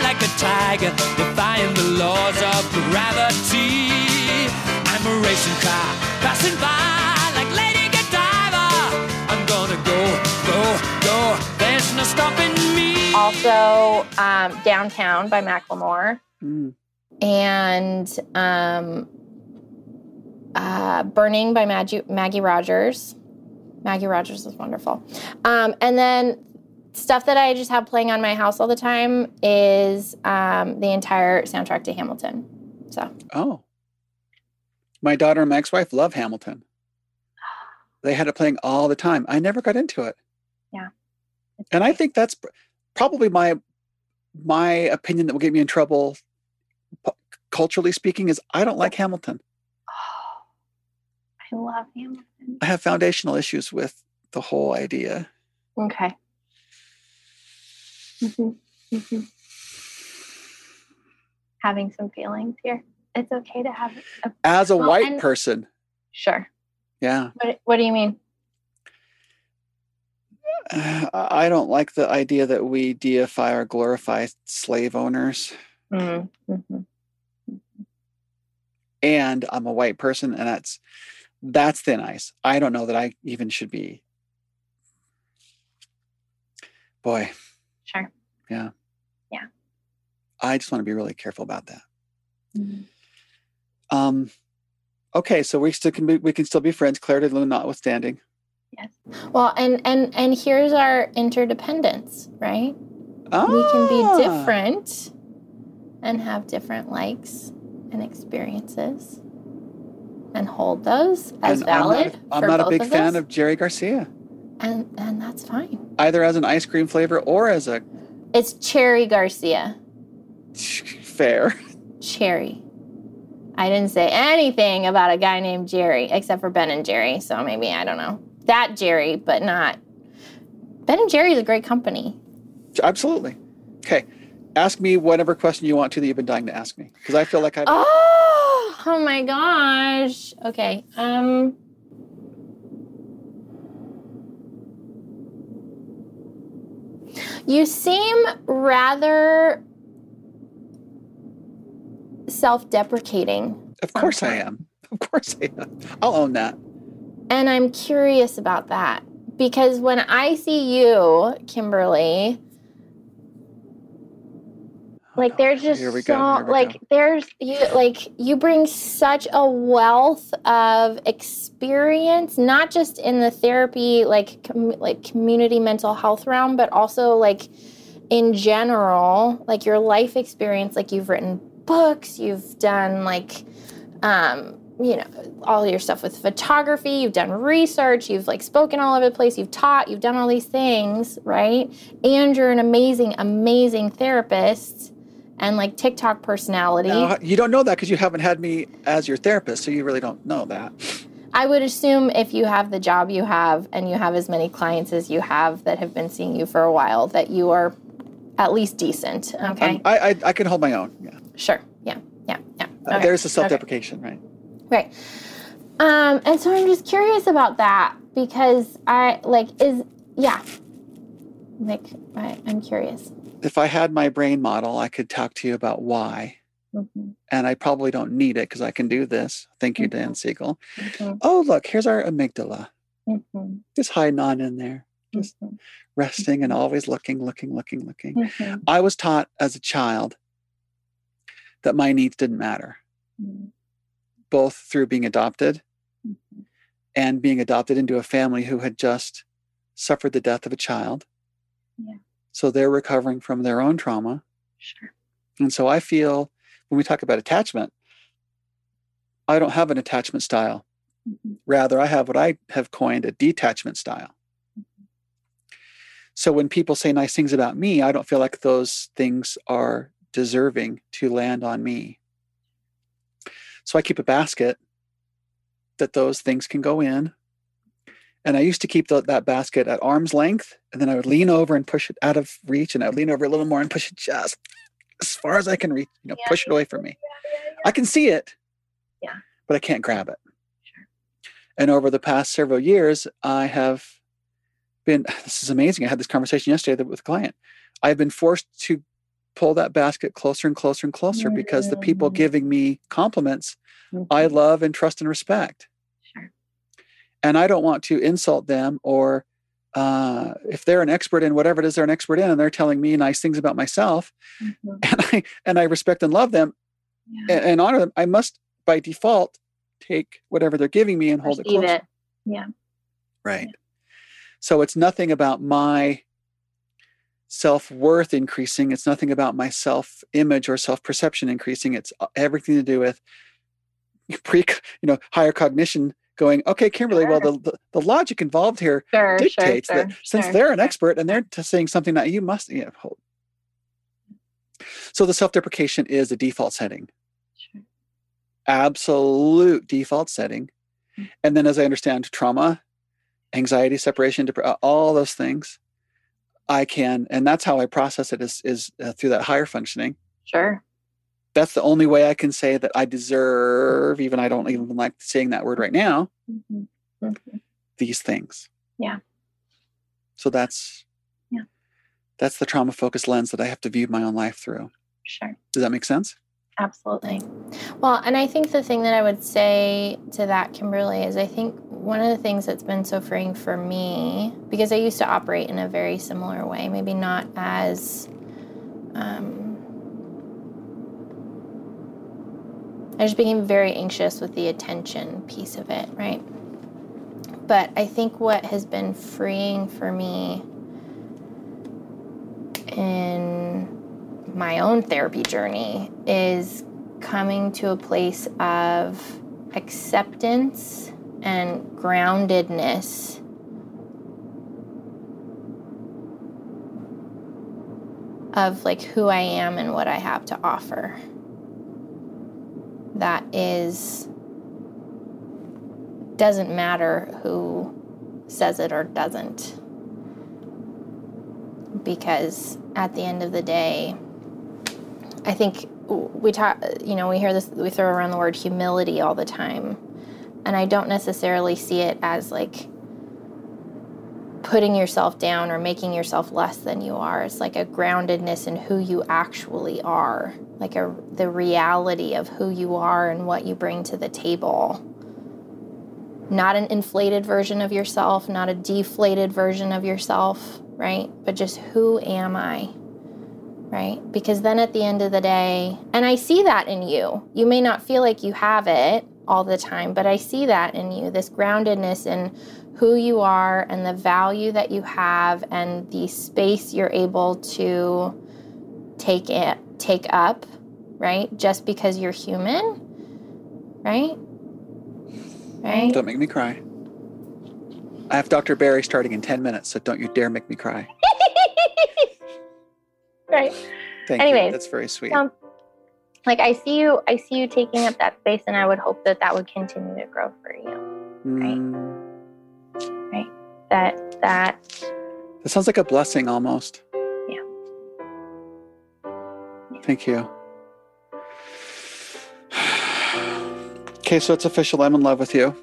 Like a tiger, defying the laws of gravity. I'm a racing car, passing by like Lady Godiva. I'm gonna go. There's no stopping me. Also, "Downtown" by Macklemore. And Burning by Maggie Rogers. Maggie Rogers is wonderful. And then stuff that I just have playing on my house all the time is the entire soundtrack to Hamilton. My daughter and my ex-wife love Hamilton. They had it playing all the time. I never got into it. Yeah. And I think that's probably my opinion that will get me in trouble, culturally speaking, is I don't like Hamilton. I love Hamilton. I have foundational issues with the whole idea. Okay. Having some feelings here. It's okay to have a... As a white person. Sure. Yeah. What do you mean? I don't like the idea that we deify or glorify slave owners. And I'm a white person, and that's thin ice. I don't know that I even should be. Boy. Sure. Yeah. Yeah. I just want to be really careful about that. Mm-hmm. Okay. So we can still be friends, Claire de Lune notwithstanding. Yes. Well, and here's our interdependence, right? We can be different and have different likes and experiences. And hold those as valid. I'm not a big fan of Cherry Garcia. And that's fine. Either as an ice cream flavor or as a... It's Cherry Garcia. Fair. Cherry. I didn't say anything about a guy named Jerry, except for Ben and Jerry. So maybe, I don't know. That Jerry, but not... Ben and Jerry is a great company. Absolutely. Okay. Ask me whatever question you want to that you've been dying to ask me, because I feel like I've... Oh my gosh. Okay. You seem rather self-deprecating. Of course I am. Of course I am. I'll own that. And I'm curious about that, because when I see you, Kimberly, like there's just so, like there's you, like you bring such a wealth of experience, not just in the therapy, like community mental health realm, but also like in general, like your life experience, like you've written books, you've done like, you know, all your stuff with photography, you've done research, you've like spoken all over the place, you've taught, you've done all these things, right? And you're an amazing, amazing therapist and like TikTok personality. Now, you don't know that because you haven't had me as your therapist, so you really don't know that. I would assume if you have the job you have and you have as many clients as you have that have been seeing you for a while, that you are at least decent, okay? I can hold my own, yeah. Sure, yeah. Okay. There's the self-deprecation, okay. Right? Right. And so I'm just curious about that because I, like, is, yeah. Like, I'm curious. If I had my brain model, I could talk to you about why. Mm-hmm. And I probably don't need it because I can do this. Thank you, mm-hmm. Dan Siegel. Mm-hmm. Oh, look, here's our amygdala. Mm-hmm. Just hiding on in there. Just mm-hmm. resting and always looking. Mm-hmm. I was taught as a child that my needs didn't matter. Mm-hmm. Both through being adopted mm-hmm. and being adopted into a family who had just suffered the death of a child. Yeah. So they're recovering from their own trauma. Sure. And so I feel when we talk about attachment, I don't have an attachment style. Mm-hmm. Rather, I have what I have coined a detachment style. Mm-hmm. So when people say nice things about me, I don't feel like those things are deserving to land on me. So I keep a basket that those things can go in. And I used to keep that basket at arm's length. And then I would lean over and push it out of reach. And I would lean over a little more and push it just as far as I can reach, you know, yeah, push it away from me. Yeah. I can see it, yeah, but I can't grab it. Sure. And over the past several years, I have been, this is amazing. I had this conversation yesterday with a client. I've been forced to pull that basket closer and closer and closer, mm-hmm. because the people giving me compliments, mm-hmm. I love and trust and respect. Sure. And I don't want to insult them or if they're an expert in whatever it is they're an expert in and they're telling me nice things about myself, mm-hmm. and I respect and love them, yeah. and honor them, I must by default take whatever they're giving me and hold it closer. Yeah. Right. Yeah. So it's nothing about my self-worth increasing. It's nothing about my self-image or self-perception increasing. It's everything to do with higher cognition going, okay, Kimberly, sure. Well, the logic involved here dictates that since they're an expert and they're saying something that you must, you know, hold. So the self-deprecation is a default setting, sure. Absolute default setting. Mm-hmm. And then as I understand trauma, anxiety, separation, all those things, I can, and that's how I process it is through that higher functioning. Sure. That's the only way I can say that I deserve, even I don't even like saying that word right now, mm-hmm. Mm-hmm. these things. Yeah. So that's the trauma-focused lens that I have to view my own life through. Sure. Does that make sense? Absolutely. Well, and I think the thing that I would say to that, Kimberly, is I think one of the things that's been so freeing for me, because I used to operate in a very similar way, maybe not as, I just became very anxious with the attention piece of it, right? But I think what has been freeing for me in my own therapy journey is coming to a place of acceptance and groundedness of like who I am and what I have to offer. That is, doesn't matter who says it or doesn't. because at the end of the day, I think we talk, you know, we hear this, we throw around the word humility all the time. And I don't necessarily see it as like putting yourself down or making yourself less than you are. It's like a groundedness in who you actually are, like the reality of who you are and what you bring to the table. Not an inflated version of yourself, not a deflated version of yourself, right? But just who am I, right? Because then at the end of the day, and I see that in you. You may not feel like you have it all the time, but I see that in you, this groundedness in who you are and the value that you have and the space you're able to take up, right? Just because you're human, right? Right? Don't make me cry. I have Dr. Barry starting in 10 minutes, so don't you dare make me cry. Right. Thank you. That's very sweet. Like I see you taking up that space, and I would hope that that would continue to grow for you. Right? Right. That sounds like a blessing almost. Yeah. Thank you. Okay, so it's official. I'm in love with you.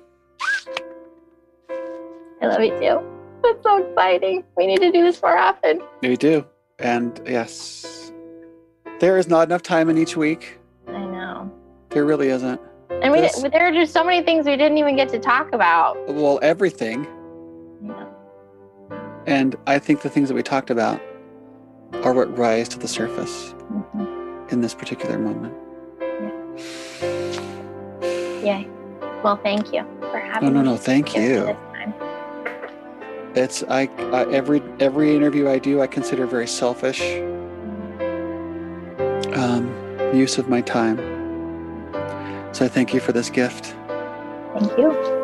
I love you too. That's so exciting. We need to do this more often. We do. And yes, there is not enough time in each week. I know. There really isn't. And there are just so many things we didn't even get to talk about. Well, everything. Yeah. And I think the things that we talked about are what rise to the surface in this particular moment. Yay. Well, thank you for having me. No, thank you. This time. It's every interview I do, I consider very selfish use of my time. So I thank you for this gift. Thank you.